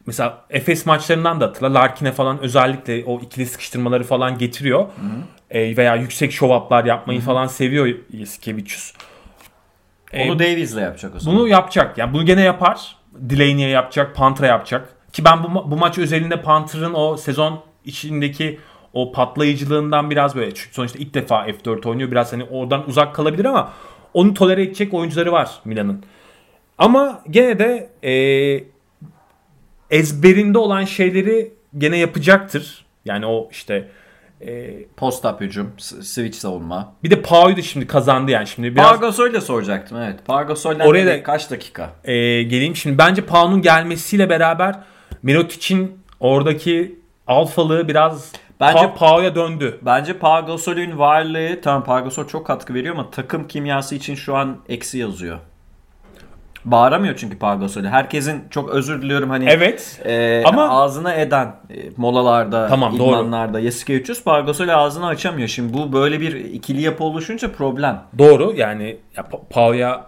Mesela Efes maçlarından da hatırla. Larkin'e falan özellikle o ikili sıkıştırmaları falan getiriyor. E, veya yüksek şovaplar yapmayı Hı-hı. falan seviyor Jasikevičius. Onu e, Davies'le yapacak o zaman. Bunu yapacak. Yani bunu gene yapar. Delaney'e yapacak. Punter'a yapacak. Ki ben bu, bu maç özelinde Punter'ın o sezon içindeki o patlayıcılığından biraz böyle. Çünkü sonuçta ilk defa F dört oynuyor. Biraz hani oradan uzak kalabilir ama onu tolere edecek oyuncuları var Milan'ın. Ama gene de eee ezberinde olan şeyleri gene yapacaktır. Yani o işte e, post-up hücum, switch savunma. Bir de Pau'yu da şimdi kazandı yani. Şimdi biraz Pau Gasol'la soracaktım. Evet. Pau Gasol'la oraya da kaç dakika? E, geleyim şimdi. Bence Pau'nun gelmesiyle beraber Mirotić'in oradaki alfalığı biraz bence Pau'ya döndü. Bence Pau Gasol'ün varlığı, tamam Pau Gasol çok katkı veriyor ama takım kimyası için şu an eksi yazıyor. Bağıramıyor çünkü Pau Gasol'e. Herkesin çok özür diliyorum hani evet, e, ama ağzına eden e, molalarda, tamam, idmanlarda Jasikevičius Pau Gasol'e ağzını açamıyor. Şimdi bu böyle bir ikili yapı oluşunca problem. Doğru yani ya, Pau'ya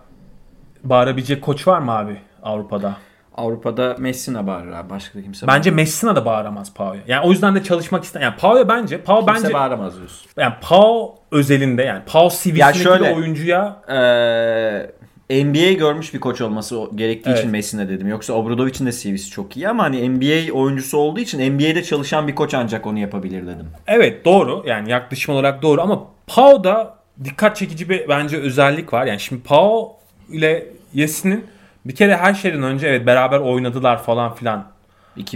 bağırabilecek koç var mı abi Avrupa'da? Avrupa'da Messina bağırır abi. Başka kimse bağırır. Bence Messina da bağıramaz Pau'ya. Yani o yüzden de çalışmak ister. Yani Pau'ya bence Pau kimse bence bağıramaz diyorsun. Yani Pau özelinde yani Pau C V'sindeki ya oyuncuya eee N B A görmüş bir koç olması gerektiği evet. için Messina dedim. Yoksa Obradovic'in de C V'si çok iyi ama hani N B A oyuncusu olduğu için N B A'de çalışan bir koç ancak onu yapabilir dedim. Evet doğru. Yani yaklaşım olarak doğru ama Pau'da dikkat çekici bir bence özellik var. Yani şimdi Pau ile Yesin'in bir kere her şeyden önce evet beraber oynadılar falan filan.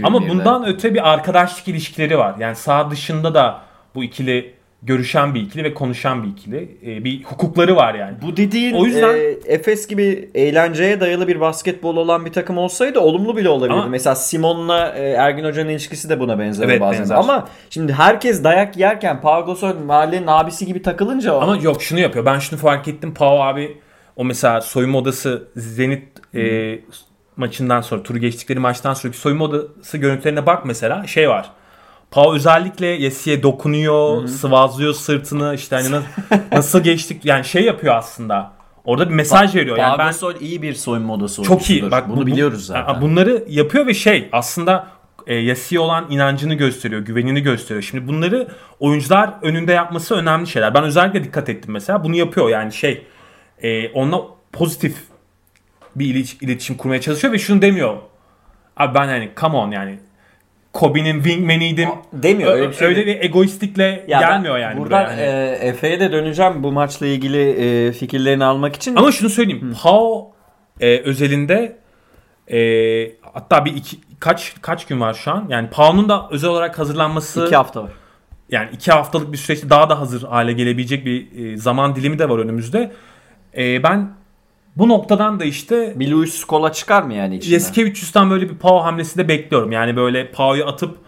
Ama bundan evet. öte bir arkadaşlık ilişkileri var. Yani saha dışında da bu ikili görüşen bir ikili ve konuşan bir ikili. Ee, bir hukukları var yani. Bu dediğin o yüzden e, Efes gibi eğlenceye dayalı bir basketbol olan bir takım olsaydı olumlu bile olabilirdi. Ama, mesela Simon'la e, Ergin Hoca'nın ilişkisi de buna benzer evet, bazen. Benzer. Ama şimdi herkes dayak yerken Pau Gasol mahallenin abisi gibi takılınca o... Ama yok şunu yapıyor. Ben şunu fark ettim. Pau abi o mesela soyunma odası Zenit hmm. e, maçından sonra turu geçtikleri maçtan sonraki soyunma odası görüntülerine bak mesela şey var. Pau özellikle Yesi'ye dokunuyor, Hı-hı. sıvazlıyor sırtını. İşte hani nasıl, nasıl geçtik yani şey yapıyor aslında. Orada bir mesaj ba- veriyor. Yani Pau Gasol iyi bir soyunma odası oyuncusudur. Çok iyi. Bak, bunu bu, biliyoruz zaten. Yani bunları yapıyor ve şey aslında e, Yesi'ye olan inancını gösteriyor, güvenini gösteriyor. Şimdi bunları oyuncular önünde yapması önemli şeyler. Ben özellikle dikkat ettim mesela. Bunu yapıyor yani şey e, onunla pozitif bir iletişim kurmaya çalışıyor ve şunu demiyor. Abi ben hani come on yani. Kobe'nin wingman'iydim. Demiyor öyle bir şey. Öyle bir egoistlikle ya gelmiyor yani. Buradan yani. E, Efe'ye de döneceğim bu maçla ilgili e, fikirlerini almak için. Ama şunu söyleyeyim. Hı. Pau e, özelinde e, hatta bir iki, kaç kaç gün var şu an? Yani Pau'nun da özel olarak hazırlanması. İki hafta var. Yani iki haftalık bir süreçte daha da hazır hale gelebilecek bir e, zaman dilimi de var önümüzde. E, ben bu noktadan da işte bir Luis Scola çıkar mı yani içinden? Jasikevičius'tan böyle bir Pau hamlesi de bekliyorum. Yani böyle Pau'yu atıp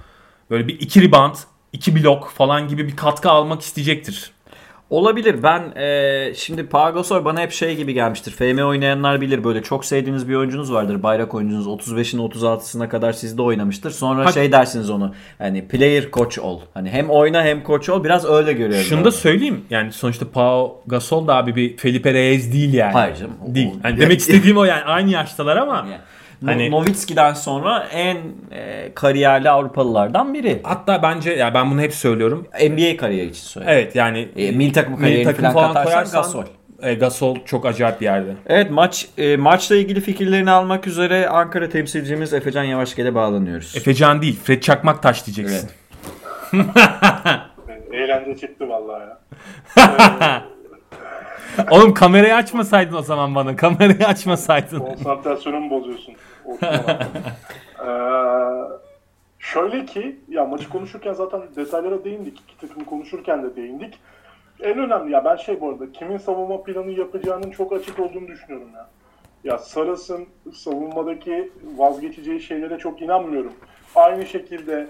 böyle bir iki rebound, iki blok falan gibi bir katkı almak isteyecektir. Olabilir. Ben e, şimdi Pau Gasol bana hep şey gibi gelmiştir. F M oynayanlar bilir, böyle çok sevdiğiniz bir oyuncunuz vardır. Bayrak oyuncunuz otuz beşin otuz altısına kadar sizde oynamıştır. Sonra Hak- şey dersiniz onu. Hani player coach ol. Hani hem oyna hem coach ol. Biraz öyle görüyorum. Şunu yani da söyleyeyim. Yani sonuçta Pau Gasol da abi bir Felipe Reyes değil yani. Hayır canım. Değil. Yani demek istediğim o yani. Aynı yaştalar ama. Yani. Hani Nowitzki'den sonra en e, kariyerli Avrupalılardan biri. Hatta bence, yani ben bunu hep söylüyorum. N B A kariyeri için söylüyorum. Evet yani. E, milli takım kariyeri falan, falan katarsan Gasol. E, Gasol çok acayip bir yerde. Evet, maç e, maçla ilgili fikirlerini almak üzere Ankara temsilcimiz Efecan Yavaşgel'e bağlanıyoruz. Efecan değil, Fred Çakmaktaş diyeceksin. Evet. Eğlence çıktı vallahi ya. Oğlum kamerayı açmasaydın o zaman bana. Kamerayı açmasaydın. Konsantrasyonumu bozuyorsun. ee, şöyle ki ya maçı konuşurken zaten detaylara değindik. İki takımı konuşurken de değindik. En önemli ya ben şey bu arada kimin savunma planı yapacağının çok açık olduğunu düşünüyorum ya. Ya Saras'ın savunmadaki vazgeçeceği şeylere çok inanmıyorum. Aynı şekilde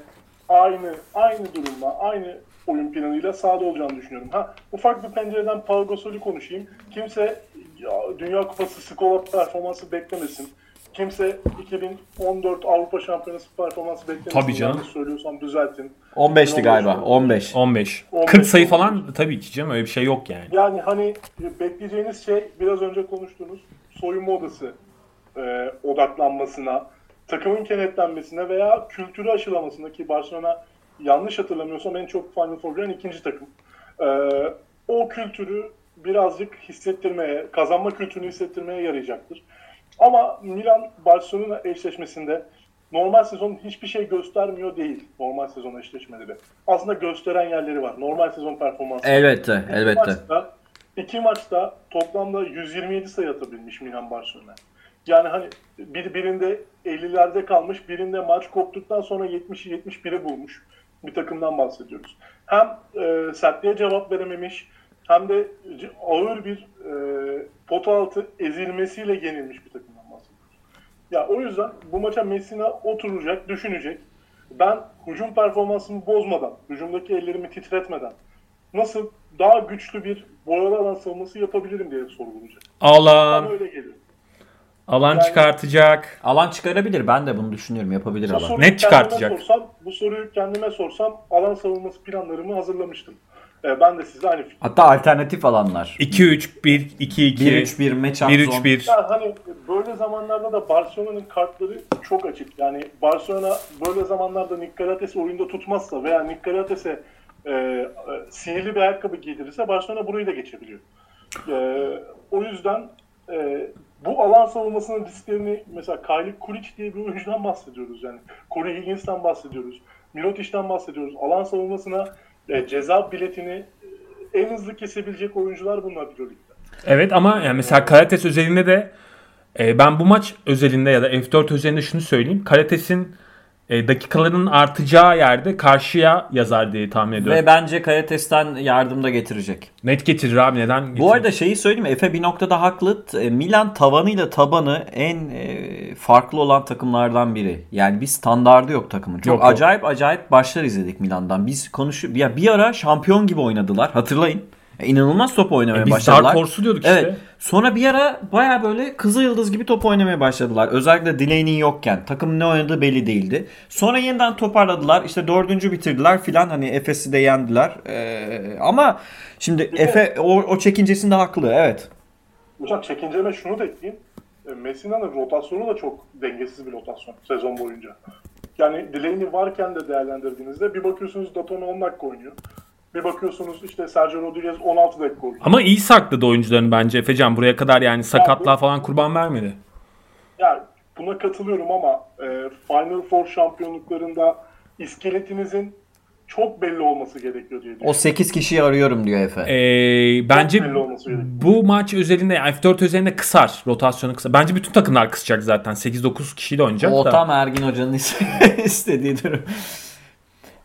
aynı aynı durumda aynı oyun planıyla sahada olacağını düşünüyorum. Ha, ufak bir pencereden Pau Gasol'ü konuşayım. Kimse Dünya Kupası Skola performansı beklemesin. Kimse iki bin on dört Avrupa Şampiyonası performansı beklemesin. Tabii canım. Yanlış söylüyorsam düzeltin. on beşti galiba. on beş. on beş. kırk sayı falan tabii ki canım. Öyle bir şey yok yani. Yani hani bekleyeceğiniz şey biraz önce konuştuğunuz soyunma odası e, odaklanmasına, takımın kenetlenmesine veya kültürü aşılamasına ki Barcelona yanlış hatırlamıyorsam en çok Final Four'un ikinci takım. Ee, o kültürü birazcık hissettirmeye, kazanma kültürünü hissettirmeye yarayacaktır. Ama Milan-Barcelona eşleşmesinde normal sezon hiçbir şey göstermiyor değil. Normal sezon eşleşmeleri. Aslında gösteren yerleri var. Normal sezon performansı. Elbette, iki elbette. Maçta, iki maçta toplamda yüz yirmi yedi sayı atabilmiş Milan-Barcelona. Yani hani bir, birinde ellilerde kalmış, birinde maç koptuktan sonra yetmişi yetmiş biri bulmuş bir takımdan bahsediyoruz. Hem e, sertliğe cevap verememiş hem de ağır bir e, pota altı ezilmesiyle yenilmiş bir takımdan bahsediyoruz. Ya o yüzden bu maça Messina oturacak, düşünecek. Ben hücum performansımı bozmadan, hücumdaki ellerimi titretmeden nasıl daha güçlü bir boyalı alan savunması yapabilirim diye sorgulayacak. Alan. Ama öyle geliyor. Alan yani, çıkartacak. Alan çıkarabilir. Ben de bunu düşünüyorum. Yapabilir alan. Net çıkartacak. Sorsam, bu soruyu kendime sorsam alan savunması planlarımı hazırlamıştım. Ee, ben de sizle aynı fikir. Hatta alternatif alanlar. iki üç bir iki iki. bir üç bir match up zone. Yani hani böyle zamanlarda da Barcelona'nın kartları çok açık. Yani Barcelona böyle zamanlarda Nick Calathes oyunda tutmazsa veya Nick Calathes'e e, e, sihirli bir ayakkabı giydirirse Barcelona burayı da geçebiliyor. E, o yüzden e, bu alan savunmasının risklerini mesela Kyle Kuric diye bir oyuncudan bahsediyoruz yani. Corey Higgins'ten bahsediyoruz. Mirotić'ten bahsediyoruz. Alan savunmasına e, ceza biletini en hızlı kesebilecek oyuncular bunlar biliyoruz. Evet ama yani mesela Calathes özelinde de e, ben bu maç özelinde ya da F dört özelinde şunu söyleyeyim. Calates'in E, dakikaların artacağı yerde karşıya yazar diye tahmin ediyorum. Ve bence Calates'ten yardım da getirecek. Net getirir abi, neden getirir? Bu arada şeyi söyleyeyim, Efe bir noktada haklı. Milan tavanıyla tabanı en e, farklı olan takımlardan biri. Yani bir standardı yok takımın. Çok yok, acayip yok. Acayip başlar izledik Milan'dan. Biz konuşup ya bir ara şampiyon gibi oynadılar. Hatırlayın. İnanılmaz top oynamaya e biz başladılar. Biz Dark Horse'u diyorduk evet. işte. Sonra bir ara baya böyle Kızılyıldız gibi top oynamaya başladılar. Özellikle Delaney yokken. Takım ne oynadığı belli değildi. Sonra yeniden toparladılar. İşte dördüncü bitirdiler filan. Hani Efes'i de yendiler. Ee, ama şimdi evet. Efe o, o çekincesinde haklı. Evet. Hocam çekinceme şunu da ekleyeyim. Messina'nın rotasyonu da çok dengesiz bir rotasyon sezon boyunca. Yani Delaney varken de değerlendirdiğinizde bir bakıyorsunuz Datome on dakika oynuyor. Bir bakıyorsunuz işte Sergio Rodríguez on altı dakika oldu. Ama iyi sakladı oyuncularını bence Efecan. Buraya kadar yani sakatlığa falan kurban vermedi. Yani buna katılıyorum ama e, Final Four şampiyonluklarında iskeletinizin çok belli olması gerekiyor diye düşünüyorum. O sekiz kişiyi arıyorum diyor Efe. Ee, bence bu maç özelinde F dört özelinde kısar. Rotasyonu kısar. Bence bütün takımlar kısacak zaten. sekiz dokuz kişiyle oynayacak o da. O tam Ergin Hoca'nın istediği durum.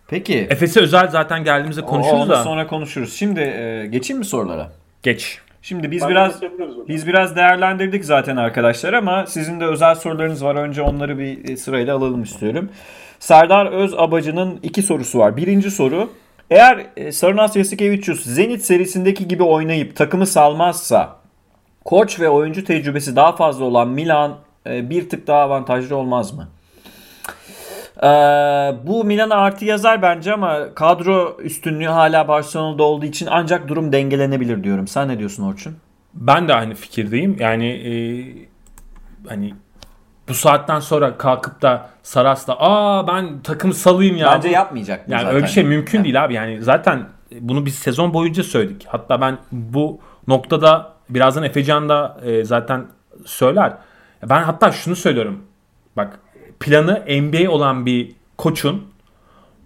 Peki. Efes'e özel zaten geldiğimizde konuşuruz o, da. Sonra konuşuruz. Şimdi e, geçeyim mi sorulara? Geç. Şimdi biz ben biraz biz biraz değerlendirdik zaten arkadaşlar ama sizin de özel sorularınız var. Önce onları bir sırayla alalım istiyorum. Serdar Özabacı'nın iki sorusu var. Birinci soru. Eğer Sarınas Jasikevičius Zenit serisindeki gibi oynayıp takımı salmazsa koç ve oyuncu tecrübesi daha fazla olan Milan bir tık daha avantajlı olmaz mı? Ee, bu Milan'a artı yazar bence ama kadro üstünlüğü hala Barcelona'da olduğu için ancak durum dengelenebilir diyorum. Sen ne diyorsun Orçun? Ben de aynı fikirdeyim. Yani e, hani bu saatten sonra kalkıp da Saras'la aa ben takım salayım ya. Bence yapmayacak. Yani zaten öyle bir şey mümkün yani. Değil abi. Yani zaten bunu biz sezon boyunca söyledik. Hatta ben bu noktada birazdan Efecan da e, zaten söyler. Ben hatta şunu söylüyorum. Bak, planı N B A olan bir koçun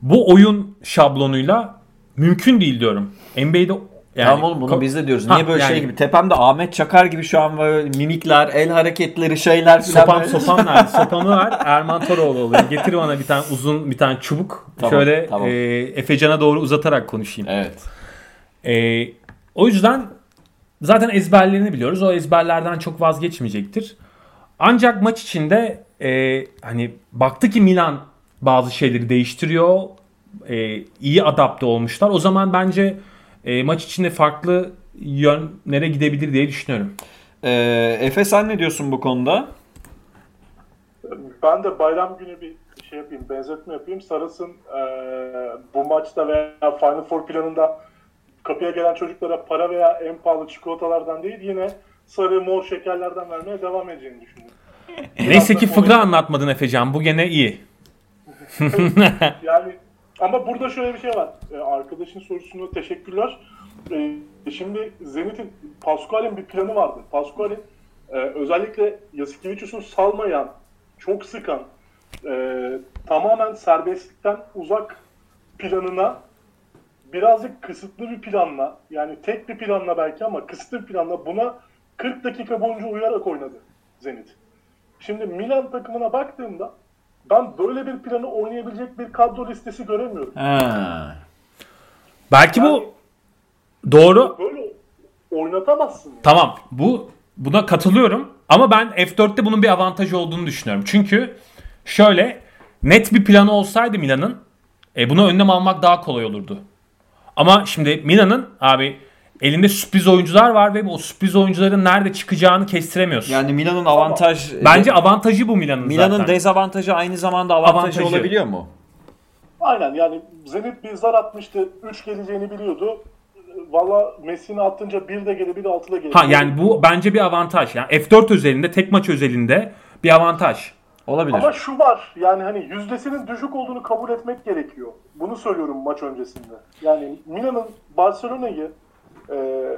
bu oyun şablonuyla mümkün değil diyorum. N B A'de yani, tamam oğlum bunu ko- biz de diyoruz. Niye ha, böyle yani, şey gibi tepemde Ahmet Çakar gibi şu an böyle mimikler, el hareketleri, şeyler falan. Sopam sopam ver. Sopamı ver. Erman Toroğlu oluyor. Getir bana bir tane uzun bir tane çubuk. Tamam, şöyle tamam. E, Efecan'a doğru uzatarak konuşayım. Evet. E, o yüzden zaten ezberlerini biliyoruz. O ezberlerden çok vazgeçmeyecektir. Ancak maç içinde e, hani baktı ki Milan bazı şeyleri değiştiriyor. E, iyi adapte olmuşlar. O zaman bence e, maç içinde farklı yönlere gidebilir diye düşünüyorum. E, Efe sen ne diyorsun bu konuda? Ben de bayram günü bir şey yapayım, benzetme yapayım. Saras'ın e, bu maçta veya Final Four planında kapıya gelen çocuklara para veya en pahalı çikolatalardan değil yine sarı mor şekerlerden vermeye devam edeceğini düşündüm. Neyse ki fıkra oyun... anlatmadın Efecan. Bu gene iyi. Yani ama burada şöyle bir şey var. Ee, arkadaşın sorusuna teşekkürler. Ee, şimdi Zenit'in Pascual'in bir planı vardı. Pascual'in e, özellikle Jasikevičius'un salmayan, çok sıkan, e, tamamen serbestlikten uzak planına birazcık kısıtlı bir planla, yani tek bir planla belki ama kısıtlı bir planla buna kırk dakika boyunca uyuyarak oynadı Zenit. Şimdi Milan takımına baktığımda ben böyle bir planı oynayabilecek bir kadro listesi göremiyorum. Ha. Belki yani, bu doğru. Böyle oynatamazsın. Yani. Tamam. Bu buna katılıyorum ama ben F dörtte bunun bir avantajı olduğunu düşünüyorum. Çünkü şöyle net bir planı olsaydı Milan'ın e, buna önlem almak daha kolay olurdu. Ama şimdi Milan'ın abi elinde sürpriz oyuncular var ve o sürpriz oyuncuların nerede çıkacağını kestiremiyorsun. Yani Milan'ın avantaj... Bence avantajı bu Milan'ın, Milan'ın zaten. Milan'ın dezavantajı aynı zamanda avantajı, avantajı olabiliyor mu? Aynen yani Zenit bir zar atmıştı. üç geleceğini biliyordu. Valla Messina attınca bir de gelebilir, altı da gelebilir. Ha yani bu bence bir avantaj. Yani F dört özelinde, tek maç özelinde bir avantaj. Olabilir. Ama şu var yani hani yüzdesinin düşük olduğunu kabul etmek gerekiyor. Bunu söylüyorum maç öncesinde. Yani Milan'ın Barcelona'yı Ee,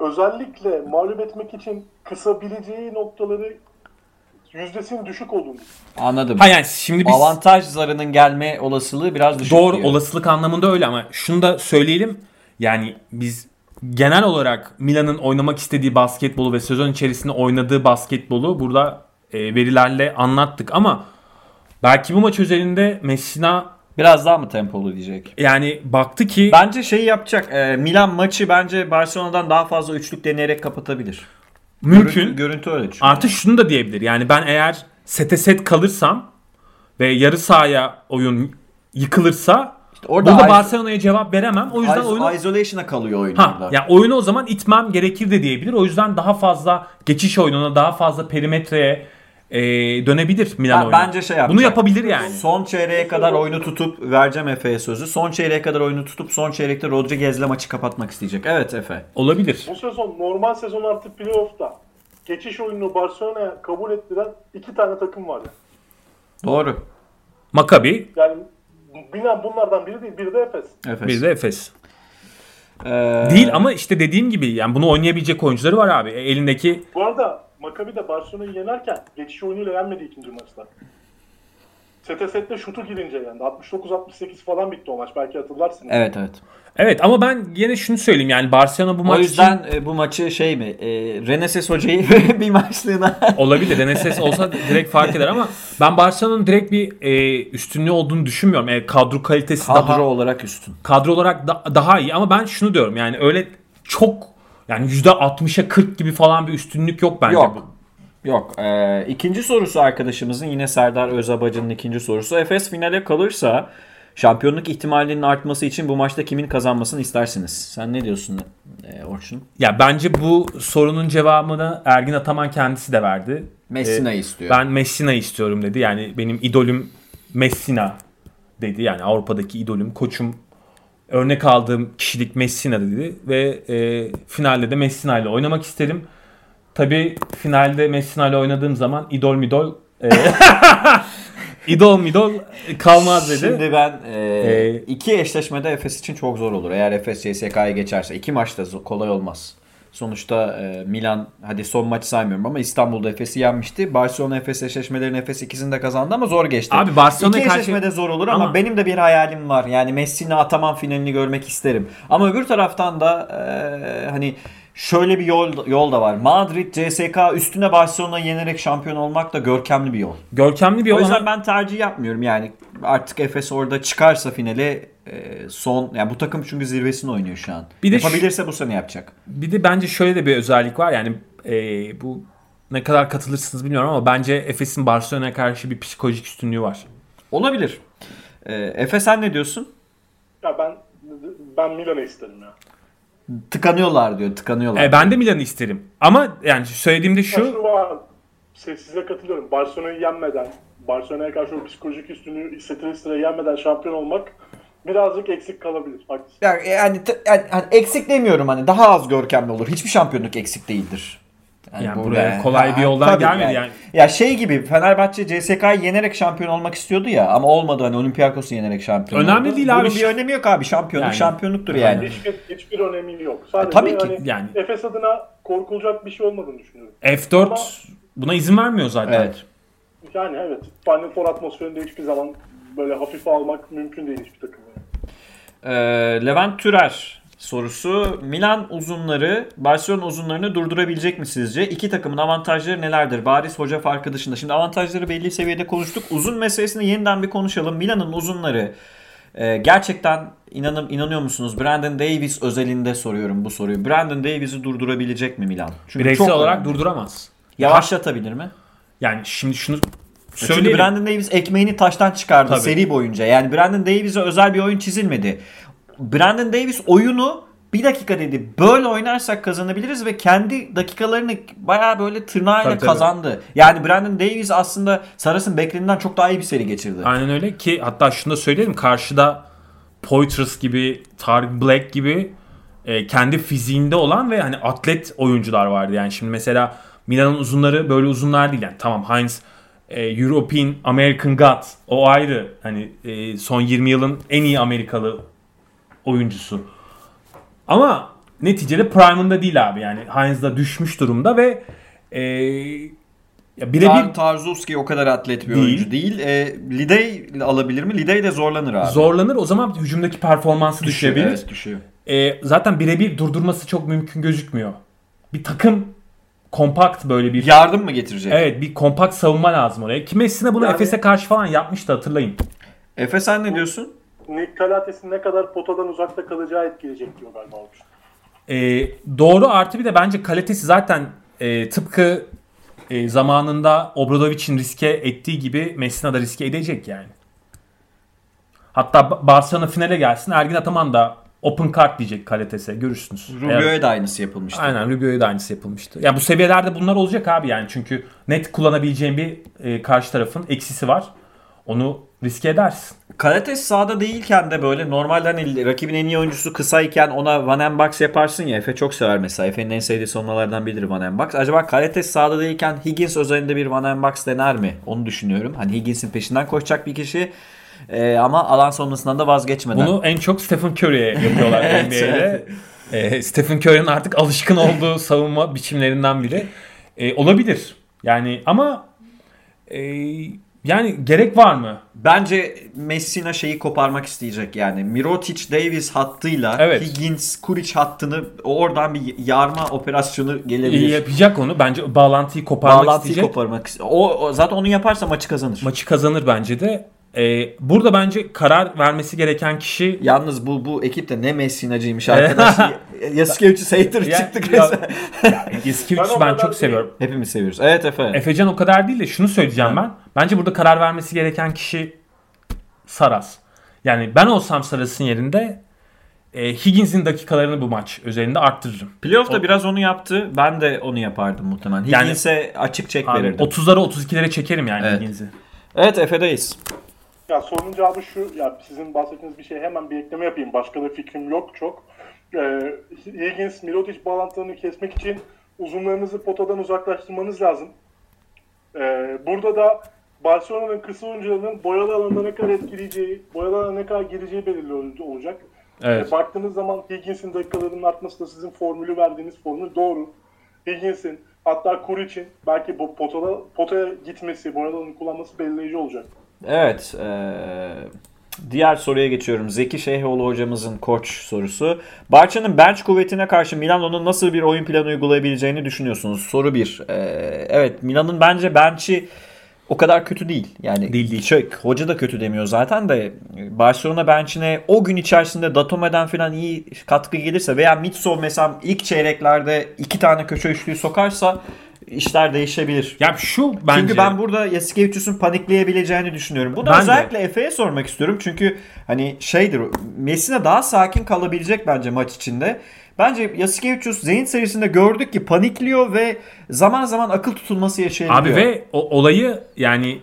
özellikle mağlup etmek için kısabileceği noktaları yüzdesinin düşük olduğunu. Anladım. Ha yani şimdi biz avantaj zarının gelme olasılığı biraz düşük. Doğru diyor. Olasılık anlamında öyle ama şunu da söyleyelim. Yani biz genel olarak Milan'ın oynamak istediği basketbolu ve sezon içerisinde oynadığı basketbolu burada e, verilerle anlattık ama belki bu maç özelinde Messina biraz daha mı tempolu diyecek? Yani baktı ki... Bence şeyi yapacak. E, Milan maçı bence Barcelona'dan daha fazla üçlük deneyerek kapatabilir. Mümkün. Görüntü, görüntü öyle çünkü. Artı şunu da diyebilir. Yani ben eğer sete set kalırsam ve yarı sahaya oyun yıkılırsa işte orada burada Barcelona'ya cevap veremem. O yüzden oyunu... Isolation'a kalıyor oyunu. Ha, yani oyunu o zaman itmem gerekir de diyebilir. O yüzden daha fazla geçiş oyununa, daha fazla perimetreye... Ee, dönebilir Milan oyunu. Bence şey yapacak. Bunu yapabilir yani. Son çeyreğe kadar oyunu tutup vereceğim Efe'ye sözü. Son çeyreğe kadar oyunu tutup son çeyrekte Rodríguez'le maçı kapatmak isteyecek. Evet Efe. Olabilir. Bu sezon normal sezon artık playoff'ta geçiş oyununu Barcelona'ya kabul ettiren iki tane takım var ya. Doğru. Maccabi. Yani Milan bunlardan biri değil. Biri de Efes. Efes. Biri de Efes. Ee... Değil ama işte dediğim gibi yani bunu oynayabilecek oyuncuları var abi. Elindeki... Bu arada Maccabi de Barcelona'yı yenerken geçiş oyunuyla yenmedi ikinci maçta. Sete sette şutu girince yendi. altmış dokuz altmış sekiz falan bitti o maç. Belki hatırlarsınız. Evet evet. Evet ama ben yine şunu söyleyeyim yani Barcelona bu o maç yüzden için... E, bu maçı şey mi? E, Reneses hocayı bir maçlığına... Olabilir. Reneses olsa direkt fark eder ama ben Barcelona'nın direkt bir e, üstünlüğü olduğunu düşünmüyorum. E, kadro kalitesi kadro daha... Kadro olarak üstün. Kadro olarak da, daha iyi ama ben şunu diyorum yani öyle çok... Yani yüzde altmışa kırk gibi falan bir üstünlük yok bence. Yok. Yok. Ee, ikinci sorusu arkadaşımızın yine Serdar Özabacı'nın ikinci sorusu. Efes finale kalırsa Şampiyonluk ihtimalinin artması için bu maçta kimin kazanmasını istersiniz? Sen ne diyorsun e, Orçun? Ya bence bu sorunun cevabını Ergin Ataman kendisi de verdi. Messina'yı e, istiyor. Ben Messina'yı istiyorum dedi. Yani benim idolüm Messina dedi. Yani Avrupa'daki idolüm, koçum, örnek aldığım kişilik Messina dedi. Ve e, finalde de Messina ile oynamak isterim. Tabii finalde Messina ile oynadığım zaman idol midol... E, İdol midol kalmaz dedi. Şimdi ben e, ee, iki eşleşmede Efes için çok zor olur. Eğer Efes C S K'yı geçerse iki maçta kolay olmaz. Sonuçta e, Milan, hadi son maçı saymıyorum ama İstanbul'da Efes'i yenmişti. Barcelona Efes eşleşmelerinin Efes ikisini de kazandı ama zor geçti. Abi Barcelona iki eşleşmede karşı... zor olur ama, ama benim de bir hayalim var. Yani Messina Ataman finalini görmek isterim. Ama öbür taraftan da e, hani şöyle bir yol, yol da var. Madrid, C S K üstüne Barcelona'yı yenerek şampiyon olmak da görkemli bir yol. Görkemli bir yol. O yüzden ama... ben tercih yapmıyorum yani. Artık Efes orada çıkarsa finale son, yani bu takım çünkü zirvesini oynuyor şu an. Bir yapabilirse şu, bu sene yapacak. Bir de bence şöyle de bir özellik var. Yani e, bu ne kadar katılırsınız bilmiyorum ama bence Efes'in Barcelona'ya karşı bir psikolojik üstünlüğü var. Olabilir. E, Efe sen ne diyorsun? Ya ben ben Milan'ı isterim ya. Tıkanıyorlar diyor, tıkanıyorlar. E, ben de Milan'ı isterim. Ama yani söylediğimde şu... şu var, size katılıyorum. Barcelona'yı yenmeden, Barcelona'ya karşı o psikolojik üstünlüğü stre stre yenmeden şampiyon olmak birazcık eksik kalabilir. Haklısın. Yani, yani, yani, yani eksik demiyorum, hani daha az görkemli olur. Hiçbir şampiyonluk eksik değildir. Yani, yani buraya yani, kolay ya, bir yoldan gelmedi yani. yani. Ya şey gibi, Fenerbahçe C S K'yı yenerek şampiyon olmak istiyordu ya ama olmadı, hani Olympiakos'u yenerek şampiyon önemli oldu. Önemli değil abi. Bunun bir önemi yok abi, şampiyonluk yani. şampiyonluktur yani. yani. Hiçbir, hiçbir önemi yok. Sadece e, tabii ki hani, yani. Efes adına korkulacak bir şey olmadığını düşünüyorum. F dört ama, buna izin vermiyor zaten. Evet. Yani evet, Final Four atmosferinde hiçbir zaman böyle hafife almak mümkün değil hiçbir takım. Ee, Levent Türer sorusu: Milan uzunları Barcelona uzunlarını durdurabilecek mi sizce? İki takımın avantajları nelerdir? Bariz hoca farkı dışında. Şimdi avantajları belli seviyede konuştuk. Uzun meselesini yeniden bir konuşalım. Milan'ın uzunları e, gerçekten inanım inanıyor musunuz? Brandon Davies özelinde soruyorum bu soruyu. Brandon Davies'i durdurabilecek mi Milan? Çünkü bireysel olarak önemli. Durduramaz. Yavaşlatabilir mi? Yani şimdi şunu söyleyelim. Çünkü Brandon Davies ekmeğini taştan çıkardı tabii seri boyunca. Yani Brandon Davies'e özel bir oyun çizilmedi. Brandon Davies oyunu bir dakika dedi. Böyle oynarsak kazanabiliriz ve kendi dakikalarını bayağı böyle tırnağıyla tabii, kazandı. Tabii. Yani Brandon Davies aslında Saras'ın beklediğinden çok daha iyi bir seri geçirdi. Aynen öyle ki hatta şunu da söyleyelim. Karşıda Poitras gibi, Tarık Black gibi e, kendi fiziğinde olan ve hani atlet oyuncular vardı. Yani şimdi mesela Milan'ın uzunları böyle uzunlar değil. Yani tamam Hines European American God, o ayrı. Hani e, son yirmi yılın en iyi Amerikalı oyuncusu. Ama neticede prime'ında değil abi. Yani Hines'da düşmüş durumda ve e, birebir Tarczewski o kadar atlet bir değil. oyuncu değil. E, LeDay alabilir mi? LeDay de zorlanır abi. Zorlanır. O zaman hücumdaki performansı düşüyor, düşebilir. Evet, düşüyor. E, zaten birebir durdurması çok mümkün gözükmüyor. Bir takım kompakt böyle bir... Yardım mı getirecek? Evet. Bir kompakt savunma lazım oraya. Ki Messina bunu yani... Efes'e karşı falan yapmıştı, hatırlayın. Efe sen ne diyorsun? Nick Calathes'in ne kadar potadan uzakta kalacağı etkileyecek diyor galiba. E, doğru, artı bir de bence Calathes'i zaten e, tıpkı e, zamanında Obradovic'in riske ettiği gibi Messina da riske edecek yani. Hatta Barcelona finale gelsin, Ergin Ataman da open card diyecek Calathes'e, görürsünüz. Rubio'ya Eğer... da aynısı yapılmıştı. Aynen, Rubio'ya da aynısı yapılmıştı. Ya bu seviyelerde bunlar olacak abi yani, çünkü net kullanabileceğin bir e, karşı tarafın eksisi var. Onu riske edersin. Calathes sahada değilken de böyle normalde hani rakibin en iyi oyuncusu kısayken ona Van Embox yaparsın ya. Efe çok sever mesela. Efe'nin en sevdiği sonralardan biridir Van Embox. Acaba Calathes sahada değilken Higgins özelinde bir Van Embox dener mi? Onu düşünüyorum. Hani Higgins'in peşinden koşacak bir kişi ee, ama alan sonrasından da vazgeçmeden. Bunu en çok Stephen Curry'e yapıyorlar N B A'de. Evet. Ee, Stephen Curry'nin artık alışkın olduğu savunma biçimlerinden biri. Ee, olabilir. Yani ama eee yani gerek var mı? Bence Messina şeyi koparmak isteyecek yani. Mirotić Davies hattıyla evet. Higgins Kuric hattını, oradan bir yarma operasyonu gelebilir. Yapacak onu. Bence bağlantıyı koparmak bağlantıyı isteyecek. Koparmak iste- o, o zaten onu yaparsa maçı kazanır. Maçı kazanır bence de. Ee, burada bence karar vermesi gereken kişi... Yalnız bu bu ekip de ne Messina'cıymış arkadaş. Jasikevičius hater çıktık resmen. Jasikevičius'u ben çok seviyorum. Hepimiz seviyoruz. Evet Efe. Efecan o kadar değil de şunu söyleyeceğim ben. Bence burada karar vermesi gereken kişi Saras. Yani ben olsam Saras'ın yerinde e, Higgins'in dakikalarını bu maç üzerinde arttırırım. Playoff'ta o, biraz onu yaptı. Ben de onu yapardım muhtemelen. Higgins'e yani, açık çek abi, verirdim. otuzlara otuz ikilere çekerim yani, evet. Higgins'i. Evet, Efe'deyiz. Ya sorunun cevabı şu. Ya sizin bahsettiğiniz bir şey, hemen bir ekleme yapayım. Başka da fikrim yok çok. Ee, Higgins, Mirotić bağlantılarını kesmek için uzunlarınızı potadan uzaklaştırmanız lazım. Ee, burada da Barcelona'nın kısa oyuncularının boyalı alanda ne kadar etkileyeceği, boyalı alanda ne kadar gireceği belirli olacak. Evet. Ee, baktığınız zaman Higgins'in dakikalarının artması da sizin formülü verdiğiniz formül doğru. Higgins'in, hatta Kuric'in belki bu potada, potaya gitmesi, boyalı alanı kullanması belirleyici olacak. Evet. Ee... Diğer soruya geçiyorum. Zeki Şeyhoğlu hocamızın koç sorusu. Barça'nın bench kuvvetine karşı Milan'ın nasıl bir oyun planı uygulayabileceğini düşünüyorsunuz? Soru bir. Ee, evet, Milan'ın bence bench'i o kadar kötü değil. Yani değil, değil. Şey, hoca da kötü demiyor zaten de Barcelona bench'ine o gün içerisinde Datome'den falan iyi katkı gelirse veya Mitsov mesela ilk çeyreklerde iki tane köşe üçlüğü sokarsa işler değişebilir. Ya şu bence. Çünkü ben burada Jasikevičius'un panikleyebileceğini düşünüyorum. Bunu özellikle Efe'ye sormak istiyorum. Çünkü hani şeydir, Messina daha sakin kalabilecek bence maç içinde. Bence Jasikevičius Zenit serisinde gördük ki panikliyor ve zaman zaman akıl tutulması yaşayabiliyor. Abi ve o, olayı yani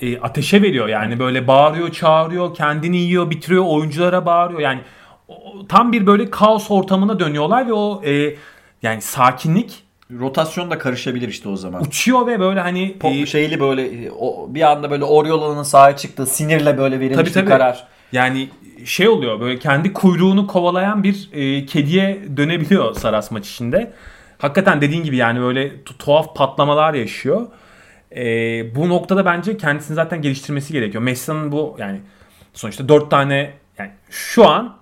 e, ateşe veriyor. Yani böyle bağırıyor, çağırıyor, kendini yiyor, bitiriyor, oyunculara bağırıyor. Yani o, tam bir böyle kaos ortamına dönüyorlar ve o e, yani sakinlik, rotasyon da karışabilir işte o zaman. Uçuyor ve böyle hani Pop, şeyli böyle o, bir anda böyle Oriola'nın sahaya çıktığı sinirle böyle verilmiş tabii, bir tabii. karar. Yani şey oluyor, böyle kendi kuyruğunu kovalayan bir e, kediye dönebiliyor Saras maç içinde. Hakikaten dediğin gibi yani böyle tuhaf patlamalar yaşıyor. E, bu noktada bence kendisini zaten geliştirmesi gerekiyor. Messina'nın bu yani sonuçta dört tane yani şu an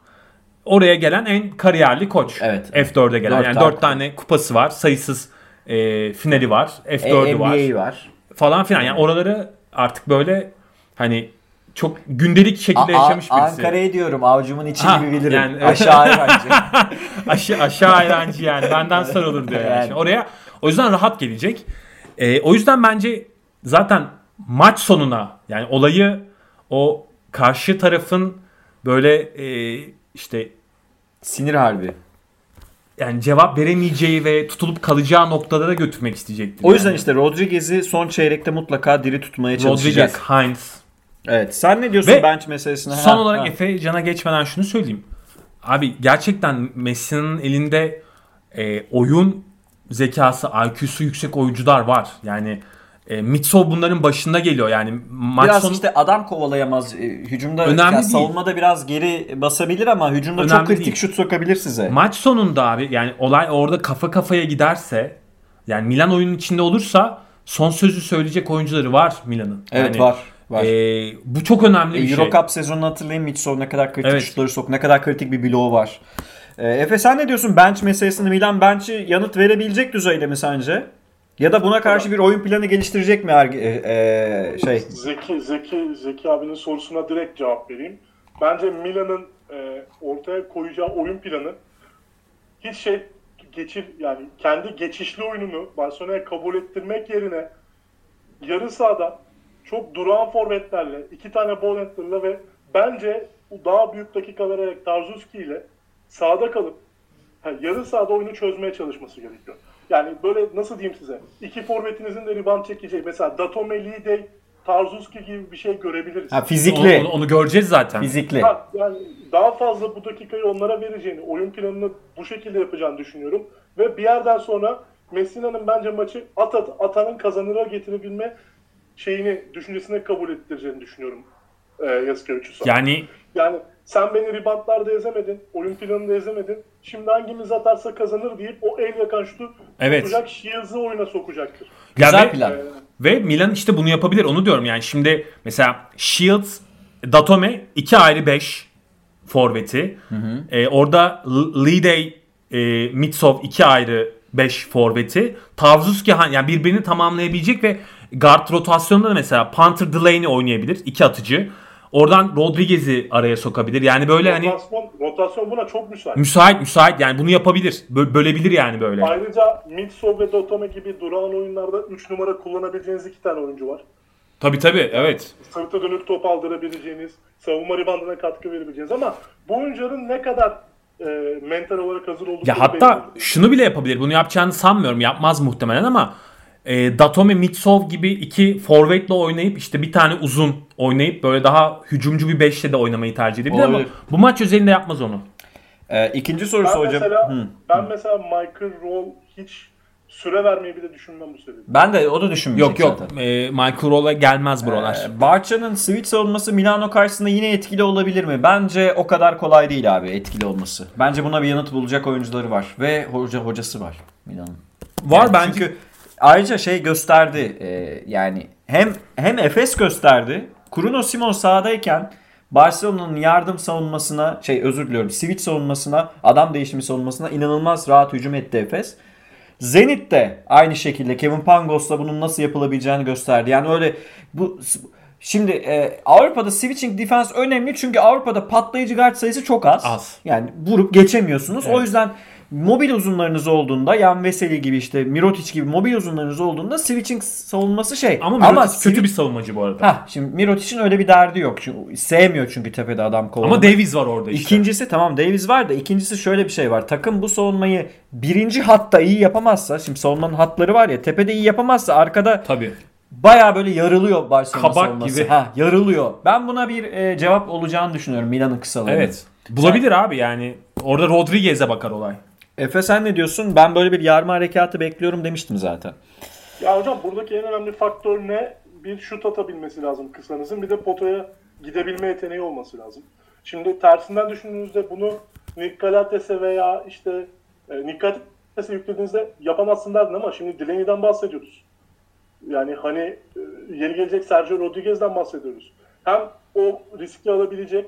oraya gelen en kariyerli koç. Evet. F dörde gelen. dört yani dört tane kupası var. Sayısız e, finali var. F dördü var. N B A var. Falan filan. Yani oraları artık böyle hani çok gündelik şekilde A- yaşamış birisi. Ankara'ya diyorum. Avcumun içi ha, gibi bilirim. Yani, aşağı hayrancı. Aşağı, aşağı hayrancı yani. Benden sarılır diyor. Yani. Yani. Oraya o yüzden rahat gelecek. E, o yüzden bence zaten maç sonuna yani olayı o karşı tarafın böyle e, İşte sinir harbi. Yani cevap veremeyeceği ve tutulup kalacağı noktalara götürmek isteyecektir. O yüzden yani. işte Rodríguez'i son çeyrekte mutlaka diri tutmaya çalışacak. Rodríguez, Hines. Evet. Sen ne diyorsun ve bench meselesine? Son ha, olarak ha. Efe Can'a geçmeden şunu söyleyeyim. Abi gerçekten Messi'nin elinde e, oyun zekası, I Q'su yüksek oyuncular var. Yani E, Mitsov bunların başında geliyor yani maç biraz sonu... işte adam kovalayamaz e, hücumda yani savunmada biraz geri basabilir ama hücumda önemli çok kritik değil. Şut sokabilir size. Maç sonunda abi yani olay orada kafa kafaya giderse yani Milan oyunun içinde olursa son sözü söyleyecek oyuncuları var Milan'ın. Evet yani, var. var. E, bu çok önemli e, bir Euro şey. Euro Cup sezonunu hatırlayın, Mitsov ne kadar kritik evet. şutları sok, ne kadar kritik bir bloğu var. E, Efe sen ne diyorsun bench meselesinde? Milan bench'i yanıt verebilecek düzeyde mi sence? Ya da buna karşı bir oyun planı geliştirecek mi Ergi, e, e, şey? Zeki, Zeki, Zeki abinin sorusuna direkt cevap vereyim. Bence Milan'ın e, ortaya koyacağı oyun planı hiç şey geçir yani kendi geçişli oyununu Barcelona'ya kabul ettirmek yerine yarı sahada çok durağan forvetlerle, iki tane ball handler'la ve bence daha büyük dakika vererek Tarczewski ile sahada kalıp yani yarı sahada oyunu çözmeye çalışması gerekiyor. Yani böyle nasıl diyeyim size? İki forvetinizin de rebound çekecek. Mesela Datome, LeDay, Tarczewski gibi bir şey görebiliriz. Ha, fizikli. Onu, onu göreceğiz zaten. Fizikli. Ha, yani daha fazla bu dakikayı onlara vereceğini, oyun planını bu şekilde yapacağını düşünüyorum. Ve bir yerden sonra Messina'nın bence maçı at, at atanın kazanıra getirebilme şeyini, düşüncesine kabul ettireceğini düşünüyorum. Ee, Jasikevičius'a. Yani... yani sen beni ribantlarda ezemedin, oyun planında ezemedin. Şimdi hangimiz atarsa kazanır deyip o el yakan şutu evet. tutacak, Shields'ı oyuna sokacaktır. Ya güzel ve, plan. E... Ve Milan işte bunu yapabilir, onu diyorum yani. Şimdi mesela Shields, Datome iki ayrı beş forveti. Hı hı. E, orada LeDay, e, Mitsov iki ayrı beş forveti. Tarczewski yani birbirini tamamlayabilecek ve guard rotasyonunda da mesela Punter Delaney oynayabilir, iki atıcı. Oradan Rodríguez'i araya sokabilir. Yani böyle rotasyon, hani... Rotasyon buna çok müsait. Müsait, müsait. Yani bunu yapabilir. Bö- bölebilir yani böyle. Ayrıca Mitsov ve Datome gibi duran oyunlarda üç numara kullanabileceğiniz iki tane oyuncu var. Tabii tabii, evet. Sırtı dönük top aldırabileceğiniz, savunma ribandına katkı verebileceğiniz ama bu oyuncuların ne kadar e, mental olarak hazır olduğunu... Ya hatta belirledim. Şunu bile yapabilir. Bunu yapacağını sanmıyorum. Yapmaz muhtemelen ama e, Datome, Mitsov gibi iki forvetle oynayıp işte bir tane uzun oynayıp böyle daha hücumcu bir beşle de oynamayı tercih edebilir ama bu maç özelinde yapmaz onu. Ee, ikinci sorusu ben hocam. Mesela, hmm. Ben mesela Michael Roll hiç süre vermeyi bile düşünmem bu sebebi. Ben de o da düşünmüyorum. Yok yok. E, Michael Roll'a gelmez buralar. Ee, Barça'nın switch savunması Milano karşısında yine etkili olabilir mi? Bence o kadar kolay değil abi etkili olması. Bence buna bir yanıt bulacak oyuncuları var ve hoca hocası var Milano'nun. Var yani bence. Çünkü ayrıca şey gösterdi e, yani hem hem Efes gösterdi. Kuruno Simon sahadayken Barcelona'nın yardım savunmasına, şey özür diliyorum, switch savunmasına, adam değişimi savunmasına inanılmaz rahat hücum etti Efes. Zenit de aynı şekilde Kevin Pangos'la bunun nasıl yapılabileceğini gösterdi. Yani öyle bu şimdi e, Avrupa'da switching defense önemli çünkü Avrupa'da patlayıcı guard sayısı çok az. az. Yani vurup geçemiyorsunuz. Evet. O yüzden mobil uzunlarınız olduğunda, Yan Veseli gibi işte Mirotić gibi mobil uzunlarınız olduğunda switching savunması şey. Ama Mirotić ama kötü switch... bir savunmacı bu arada. Hah, şimdi Mirotić'in öyle bir derdi yok. Çünkü sevmiyor çünkü tepede adam kovalıyor. Ama Davies var orada işte. İkincisi tamam Davies var da ikincisi şöyle bir şey var. Takım bu savunmayı birinci hatta iyi yapamazsa, şimdi savunmanın hatları var ya, tepede iyi yapamazsa arkada tabii bayağı böyle yarılıyor Barcelona Kabak savunması. Gibi. Ha, yarılıyor. Ben buna bir e, cevap olacağını düşünüyorum Milan'ın kısalığını. Evet. Bulabilir sen... abi yani. Orada Rodríguez'e bakar olay. Efe sen ne diyorsun? Ben böyle bir yarma harekatı bekliyorum demiştim zaten. Ya hocam buradaki en önemli faktör ne? Bir şut atabilmesi lazım kısanızın. Bir de potaya gidebilme yeteneği olması lazım. Şimdi tersinden düşündüğünüzde bunu Nick Calathes'e veya işte e, Nick Calathes'e yüklediğinizde yapamazsınlardın ama şimdi Delaney'den bahsediyoruz. Yani hani e, yeni gelecek Sergio Rodríguez'den bahsediyoruz. Hem o riski alabilecek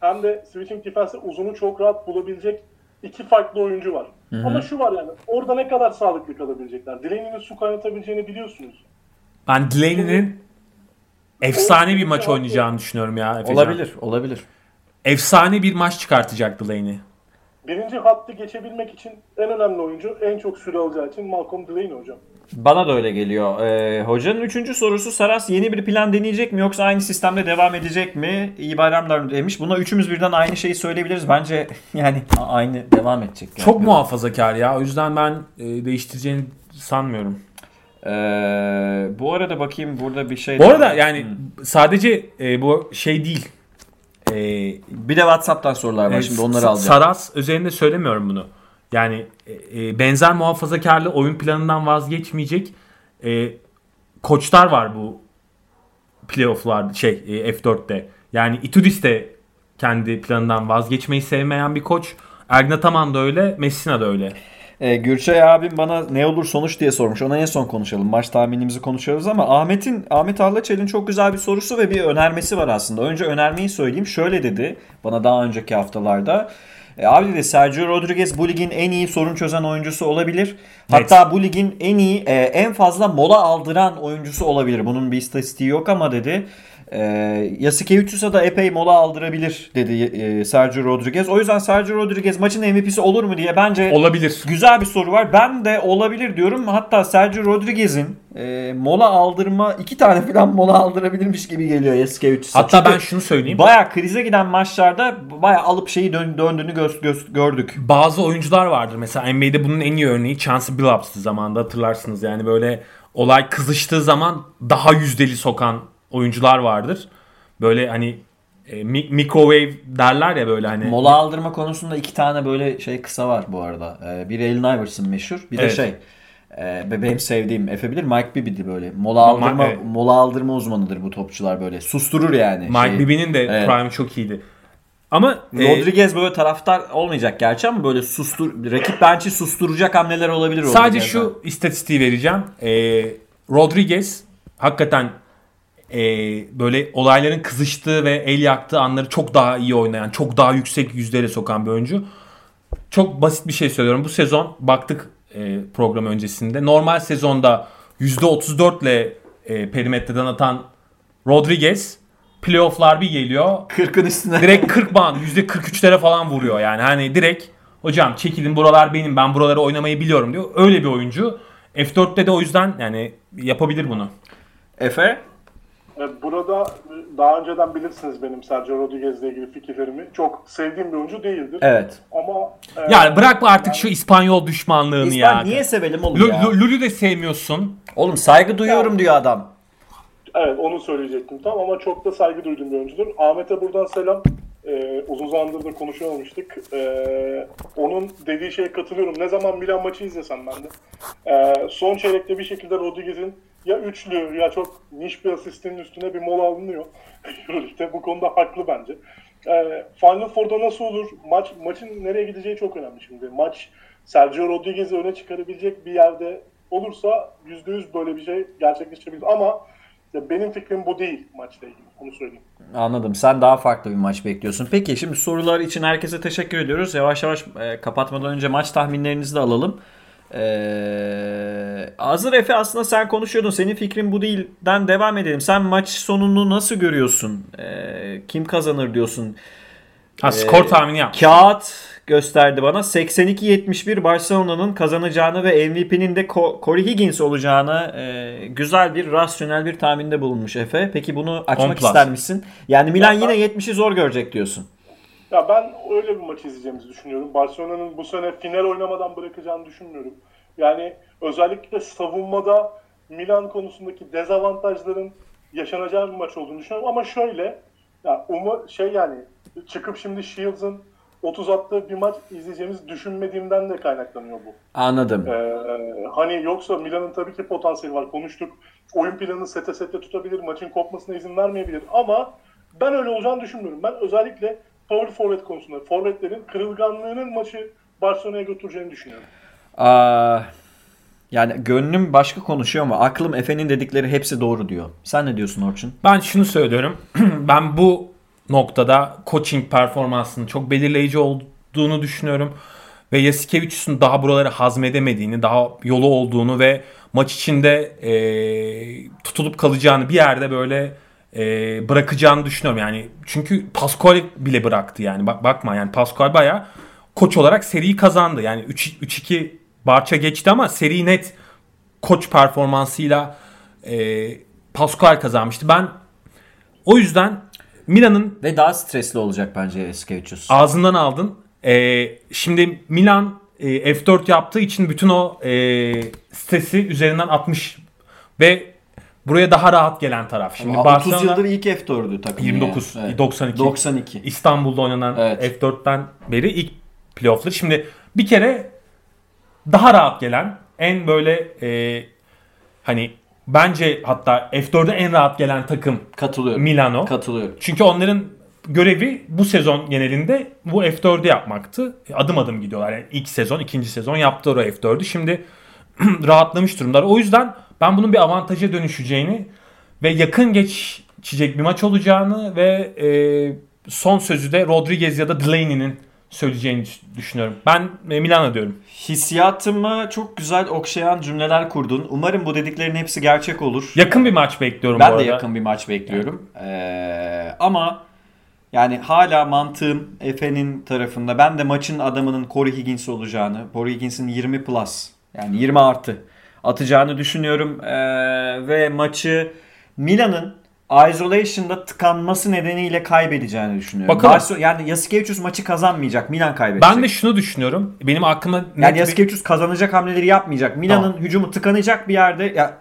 hem de switching defense'e uzunu çok rahat bulabilecek İki farklı oyuncu var. Hı-hı. Ama şu var yani orada ne kadar sağlıklı kalabilecekler. Delaney'nin su kaynatabileceğini biliyorsunuz. Ben Delaney'nin efsane bir maç oynayacağını düşünüyorum ya Efecan. Olabilir, olabilir. Efsane bir maç çıkartacak Delaney. Birinci hattı geçebilmek için en önemli oyuncu, en çok süre alacağı için Malcolm Delaney hocam. Bana da öyle geliyor. Ee, hocanın üçüncü sorusu Saras yeni bir plan deneyecek mi yoksa aynı sistemde devam edecek mi? İyi bayramlar demiş. Buna üçümüz birden aynı şeyi söyleyebiliriz. Bence yani aynı devam edecek. Yani. Çok muhafazakar ya. O yüzden ben e, değiştireceğini sanmıyorum. Ee, bu arada bakayım burada bir şey. Bu arada var. Yani hmm. sadece e, bu şey değil. E, bir de WhatsApp'tan sorular var. E, Şimdi onları s- alacağım. Saras üzerinde söylemiyorum bunu. Yani e, benzer muhafazakarlı oyun planından vazgeçmeyecek e, koçlar var bu playoff'larda şey e, F dörtte. Yani Itudis de kendi planından vazgeçmeyi sevmeyen bir koç. Ergin Ataman da öyle, Messina da öyle. E, Gürçay abim bana ne olur sonuç diye sormuş. Ona en son konuşalım. Maç tahminimizi konuşuyoruz ama Ahmet'in Ahmet Arlaçel'in çok güzel bir sorusu ve bir önermesi var aslında. Önce önermeyi söyleyeyim. Şöyle dedi bana daha önceki haftalarda. E abi dedi Sergio Rodríguez bu ligin en iyi sorun çözen oyuncusu olabilir. Hatta evet. Bu ligin en iyi e, en fazla mola aldıran oyuncusu olabilir. Bunun bir istatistiği yok ama dedi. E, Jasikevičius'a da epey mola aldırabilir dedi e, Sergio Rodríguez. O yüzden Sergio Rodríguez maçın M V P'si olur mu diye bence olabilir. Güzel bir soru var. Ben de olabilir diyorum. Hatta Sergio Rodríguez'in e, mola aldırma iki tane falan mola aldırabilirmiş gibi geliyor Jasikevičius'a. Hatta çünkü ben şunu söyleyeyim. Baya krize giden maçlarda baya alıp şeyi dön, döndüğünü gö- gö- gördük. Bazı oyuncular vardır. Mesela N B A'de bunun en iyi örneği Chauncey Billups zamanında hatırlarsınız. Yani böyle olay kızıştığı zaman daha yüzdeli sokan oyuncular vardır. Böyle hani e, microwave derler ya böyle hani. Mola aldırma konusunda iki tane böyle şey kısa var bu arada. Ee, biri Allen Iverson meşhur. Bir evet. de şey e, benim sevdiğim Efe bilir Mike Bibby'di böyle. Mola aldırma evet. mola aldırma uzmanıdır bu topçular böyle. Susturur yani. Mike şeyi. Bibby'nin de evet. prime çok iyiydi. Ama Rodríguez e, böyle taraftar olmayacak gerçi ama böyle sustur rakip bench'i susturacak hamleler olabilir. Sadece şu yani. İstatistiği vereceğim. E, Rodríguez hakikaten Ee, böyle olayların kızıştığı ve el yaktığı anları çok daha iyi oynayan, çok daha yüksek yüzlere sokan bir oyuncu. Çok basit bir şey söylüyorum. Bu sezon baktık e, program öncesinde. Normal sezonda yüzde otuz dört ile e, perimetreden atan Rodríguez playoff'lar bir geliyor. kırkın üstüne. Direkt kırk ban, yüzde kırk üçlere falan vuruyor. Yani hani direkt hocam çekilin buralar benim, ben buraları oynamayı biliyorum diyor. Öyle bir oyuncu. F dörtte de o yüzden yani yapabilir bunu. Efe? Burada daha önceden bilirsiniz benim Sergio Rodríguez'le ilgili fikirlerimi. Çok sevdiğim bir oyuncu değildir. Evet. Ama e, yani bırak artık yani, şu İspanyol düşmanlığını İspan, ya. İspanyol niye sevelim oğlum L- ya? Lulü de sevmiyorsun. Oğlum saygı duyuyorum yani, diyor adam. Evet, onu söyleyecektim tam ama çok da saygı duyduğum bir oyuncudur. Ahmet'e buradan selam. Ee, uzun zamandır da konuşuyormuştuk. Ee, onun dediği şeye katılıyorum. Ne zaman Milan maçı izlesem ben de. Ee, son çeyrekte bir şekilde Rodríguez'in ya üçlü ya çok niş bir asistinin üstüne bir mola alınıyor. Euroleague'de bu konuda haklı bence. Ee, Final Four'da nasıl olur? Maç maçın nereye gideceği çok önemli şimdi. Maç Sergio Rodríguez'i öne çıkarabilecek bir yerde olursa yüzde yüz böyle bir şey gerçekleşebilir. Ama benim fikrim bu değil maçla ilgili. Onu söyleyeyim. Anladım. Sen daha farklı bir maç bekliyorsun. Peki şimdi sorular için herkese teşekkür ediyoruz. Yavaş yavaş e, kapatmadan önce maç tahminlerinizi de alalım. Ee, hazır Efe aslında sen konuşuyordun. Senin fikrin bu değilden devam edelim. Sen maç sonunu nasıl görüyorsun? Ee, kim kazanır diyorsun? Ha, skor ee, tahmini yap. Kağıt gösterdi bana. seksen iki yetmiş bir Barcelona'nın kazanacağını ve M V P'nin de Corey Higgins olacağını e, güzel bir, rasyonel bir tahminde bulunmuş Efe. Peki bunu açmak ister misin? Yani Milan ya, yine yetmişi zor görecek diyorsun. Ya ben öyle bir maçı izleyeceğimizi düşünüyorum. Barcelona'nın bu sene final oynamadan bırakacağını düşünmüyorum. Yani özellikle savunmada Milan konusundaki dezavantajların yaşanacağı bir maç olduğunu düşünüyorum. Ama şöyle, ya um- şey yani çıkıp şimdi Shields'ın otuz attığı bir maç izleyeceğimizi düşünmediğimden de kaynaklanıyor bu. Anladım. Ee, hani yoksa Milan'ın tabii ki potansiyeli var, konuştuk. Oyun planını sete sete tutabilir, maçın kopmasına izin vermeyebilir. Ama ben öyle olacağını düşünmüyorum. Ben özellikle power forward konusunda forwardlerin kırılganlığının maçı Barcelona'ya götüreceğini düşünüyorum. Aa, yani gönlüm başka konuşuyor ama aklım Efe'nin dedikleri hepsi doğru diyor. Sen ne diyorsun Orçun? Ben şunu söylüyorum. Ben bu noktada coaching performansının çok belirleyici olduğunu düşünüyorum. Ve Jasikevičius'un daha buraları hazmedemediğini, daha yolu olduğunu ve maç içinde e, tutulup kalacağını, bir yerde böyle E, bırakacağını düşünüyorum yani. Çünkü Pascual bile bıraktı yani. Bak, bakma yani Pascual bayağı koç olarak seriyi kazandı. Yani üç iki Barça geçti ama seri net koç performansıyla e, Pascual kazanmıştı. Ben o yüzden Milan'ın ve daha stresli olacak bence Jasikevičius. Ağzından aldın. E, şimdi Milan e, F dört yaptığı için bütün o e, stresi üzerinden atmış ve buraya daha rahat gelen taraf. Şimdi Barcelona otuz yıldır ilk F dördü takım. yirmi dokuz yani. Evet. doksan iki İstanbul'da oynanan, evet. F dörtten beri ilk playoff'ları. Şimdi bir kere daha rahat gelen, en böyle e, hani bence hatta F dörde en rahat gelen takım. Katılıyorum. Milano. Katılıyorum. Çünkü onların görevi bu sezon genelinde bu F dördü yapmaktı. Adım adım gidiyorlar. Yani ilk sezon, ikinci sezon yaptılar o F dördü. Şimdi rahatlamış durumlar. O yüzden ben bunun bir avantaja dönüşeceğini ve yakın geçecek bir maç olacağını ve e, son sözü de Rodríguez ya da Delaney'nin söyleyeceğini düşünüyorum. Ben e, Milan'a diyorum. Hissiyatıma çok güzel okşayan cümleler kurdun. Umarım bu dediklerin hepsi gerçek olur. Yakın bir maç bekliyorum ben bu arada. Ben de yakın bir maç bekliyorum. Yani. Ee, ama yani hala mantığım Efe'nin tarafında. Ben de maçın adamının Corey Higgins olacağını, Corey Higgins'in yirmi plus yani yirmi artı atacağını düşünüyorum ee, ve maçı Milan'ın isolation'da tıkanması nedeniyle kaybedeceğini düşünüyorum. Bakalım. Barso- yani Jasikevičius maçı kazanmayacak, Milan kaybedecek. Ben de şunu düşünüyorum. Benim aklıma yani Jasikevičius bir... kazanacak hamleleri yapmayacak. Milan'ın tamam. hücumu tıkanacak bir yerde. Ya,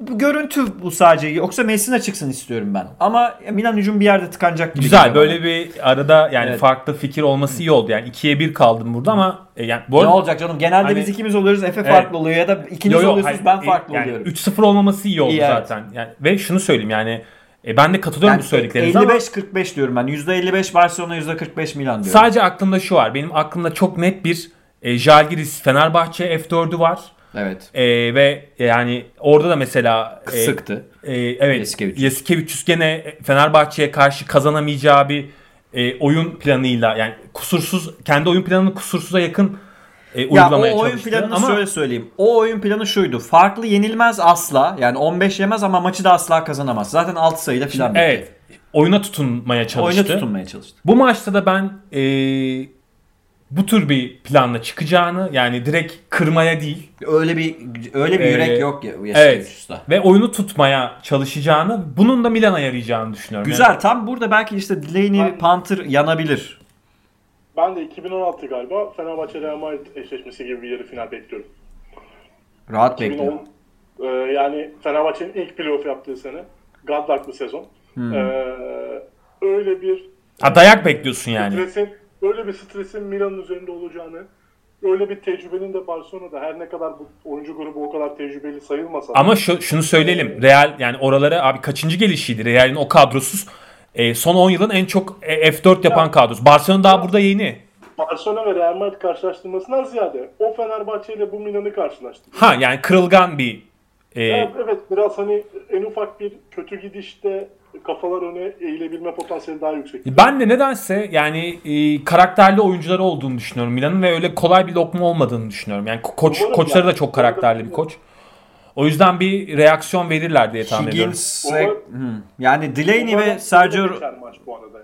görüntü bu sadece. Yoksa Messina çıksın istiyorum ben. Ama Milan hücum bir yerde tıkanacak gibi. Güzel böyle bana. Bir arada yani evet. Farklı fikir olması iyi oldu. Yani ikiye bir kaldım burada ama yani bu arada, ne olacak canım? Genelde hani, biz ikimiz oluyoruz. Efe evet. farklı oluyor ya da ikiniz yo, yo, oluyorsunuz hayır, ben farklı yani oluyorum. üç sıfır olmaması iyi oldu iyi, zaten. Evet. Yani ve şunu söyleyeyim yani e, ben de katılıyorum yani bu söylediklerinize ama elli beş kırk beş diyorum ben. yüzde elli beş Barcelona, yüzde kırk beş Milan diyorum. Sadece aklımda şu var. Benim aklımda çok net bir e, Žalgiris Fenerbahçe F dördü var. Evet. Ee, ve yani orada da mesela kısıktı. E, e, evet. Jasikevičius gene Fenerbahçe'ye karşı kazanamayacağı bir e, oyun planıyla yani kusursuz kendi oyun planını kusursuza yakın e, uygulamaya çalıştı. Ya o oyun planını ama şöyle söyleyeyim. O oyun planı şuydu. Farklı yenilmez asla. Yani on beş yemez ama maçı da asla kazanamaz. Zaten altı sayıda falan bitti. Evet. Oyuna tutunmaya çalıştı. Oyuna tutunmaya çalıştı. Bu maçta da ben e, bu tür bir planla çıkacağını, yani direkt kırmaya değil. Öyle bir öyle bir ee, yürek yok ya Jasikevičius'ta. Evet. Ve oyunu tutmaya çalışacağını, bunun da Milan'a yarayacağını düşünüyorum. Güzel. Yani. Tam burada belki işte Delaney, Punter yanabilir. Ben de iki bin on altı galiba Fenerbahçe Real Madrid eşleşmesi gibi bir yarı final bekliyorum. Rahat bekliyorum. E, yani Fenerbahçe'nin ilk playoff yaptığı sene. Gaddar'lı sezon. Hmm. E, öyle bir... Ha, dayak bekliyorsun yani. Stresin, öyle bir stresin Milan'ın üzerinde olacağını, öyle bir tecrübenin de Barcelona'da, her ne kadar bu oyuncu grubu o kadar tecrübeli sayılmasa. Ama şu, şunu söyleyelim. Real yani oralara abi kaçıncı gelişiydi? Real'in o kadrosuz e, son on yılın en çok F dört yapan ya, kadrosu. Barcelona daha ya, burada yeni. Barcelona ve Real Madrid karşılaştırmasından ziyade o Fenerbahçe ile bu Milan'ı karşılaştırdı. Ha yani kırılgan bir... E... Evet, evet biraz hani en ufak bir kötü gidişte kafalar öne eğilebilme potansiyeli daha yüksek. Ben de nedense yani e, karakterli oyuncuları olduğunu düşünüyorum Milan'ın ve öyle kolay bir lokma olmadığını düşünüyorum. Yani koç Umarım koçları yani. da çok karakterli bir koç. O yüzden bir reaksiyon verirler diye tahmin Higgins, ediyorum. Umarım, yani Delaney ve Sergio yani.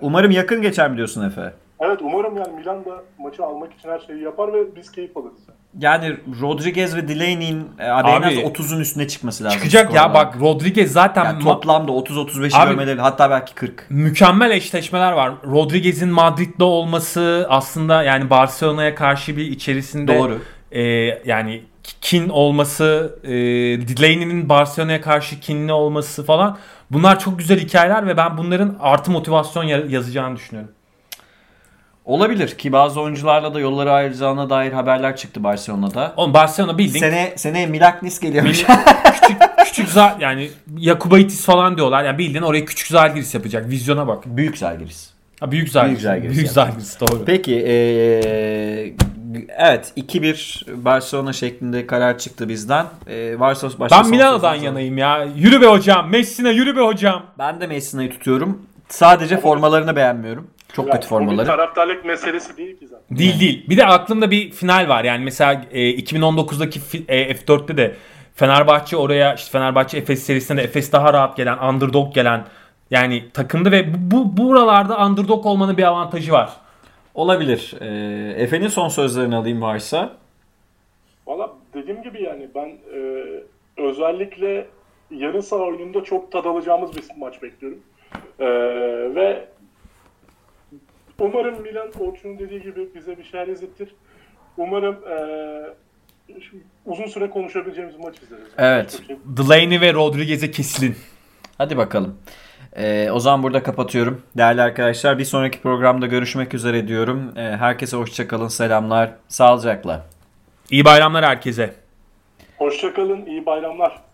Umarım yakın geçer mi diyorsun Efe? Evet umarım yani Milan da maçı almak için her şeyi yapar ve biz keyif alırız. Yani Rodríguez ve Delaney'in abi, abi en az otuzun üstüne çıkması lazım. Çıkacak skorlar. Ya bak Rodríguez zaten yani toplamda otuz otuz beşi görmeleri, hatta belki kırk. Mükemmel eşleşmeler var. Rodríguez'in Madrid'de olması aslında yani Barcelona'ya karşı bir içerisinde doğru. E, yani kin olması, e, Delaney'nin Barcelona'ya karşı kinli olması falan. Bunlar çok güzel hikayeler ve ben bunların artı motivasyon yazacağını düşünüyorum. Olabilir ki bazı oyuncularla da yolları ayrılacağına dair haberler çıktı Barcelona'da. Oğlum Barcelona bildiğin... Sene, seneye Milaknis geliyormuş. Mil- küçük küçük Zal... Yani Jakubaitis falan diyorlar. Yani bildiğin oraya küçük Žalgiris yapacak. Vizyona bak. Büyük Žalgiris. Ha, büyük Žalgiris. Büyük Žalgiris doğru. Peki. Ee, evet iki bir Barcelona şeklinde karar çıktı bizden. E, Varsos başta. Ben Milan'dan yanayım ya. Yürü be hocam. Messina yürü be hocam. Ben de Messina'yı tutuyorum. Sadece formalarını beğenmiyorum. Çok yani kötü formaları. Bu taraftarlık meselesi değil ki zaten. Değil değil. Bir de aklımda bir final var. Yani mesela e, iki bin on dokuzdaki e, F dörtte de Fenerbahçe oraya işte Fenerbahçe Efes serisinde de Efes daha rahat gelen, underdog gelen yani takımdı ve bu buralarda underdog olmanın bir avantajı var. Olabilir. E, Efe'nin son sözlerini alayım varsa. Valla dediğim gibi yani ben e, özellikle yarın saha oyununda çok tad alacağımız bir maç bekliyorum. E, ve umarım Milan Orçun'un dediği gibi bize bir şeyler izletir. Umarım ee, uzun süre konuşabileceğimiz maç izleriz. Evet. Delaney ve Rodríguez'e kesilin. Hadi bakalım. Ee, o zaman burada kapatıyorum. Değerli arkadaşlar bir sonraki programda görüşmek üzere diyorum. Ee, herkese hoşçakalın. Selamlar. Sağlıcakla. İyi bayramlar herkese. Hoşçakalın. İyi bayramlar.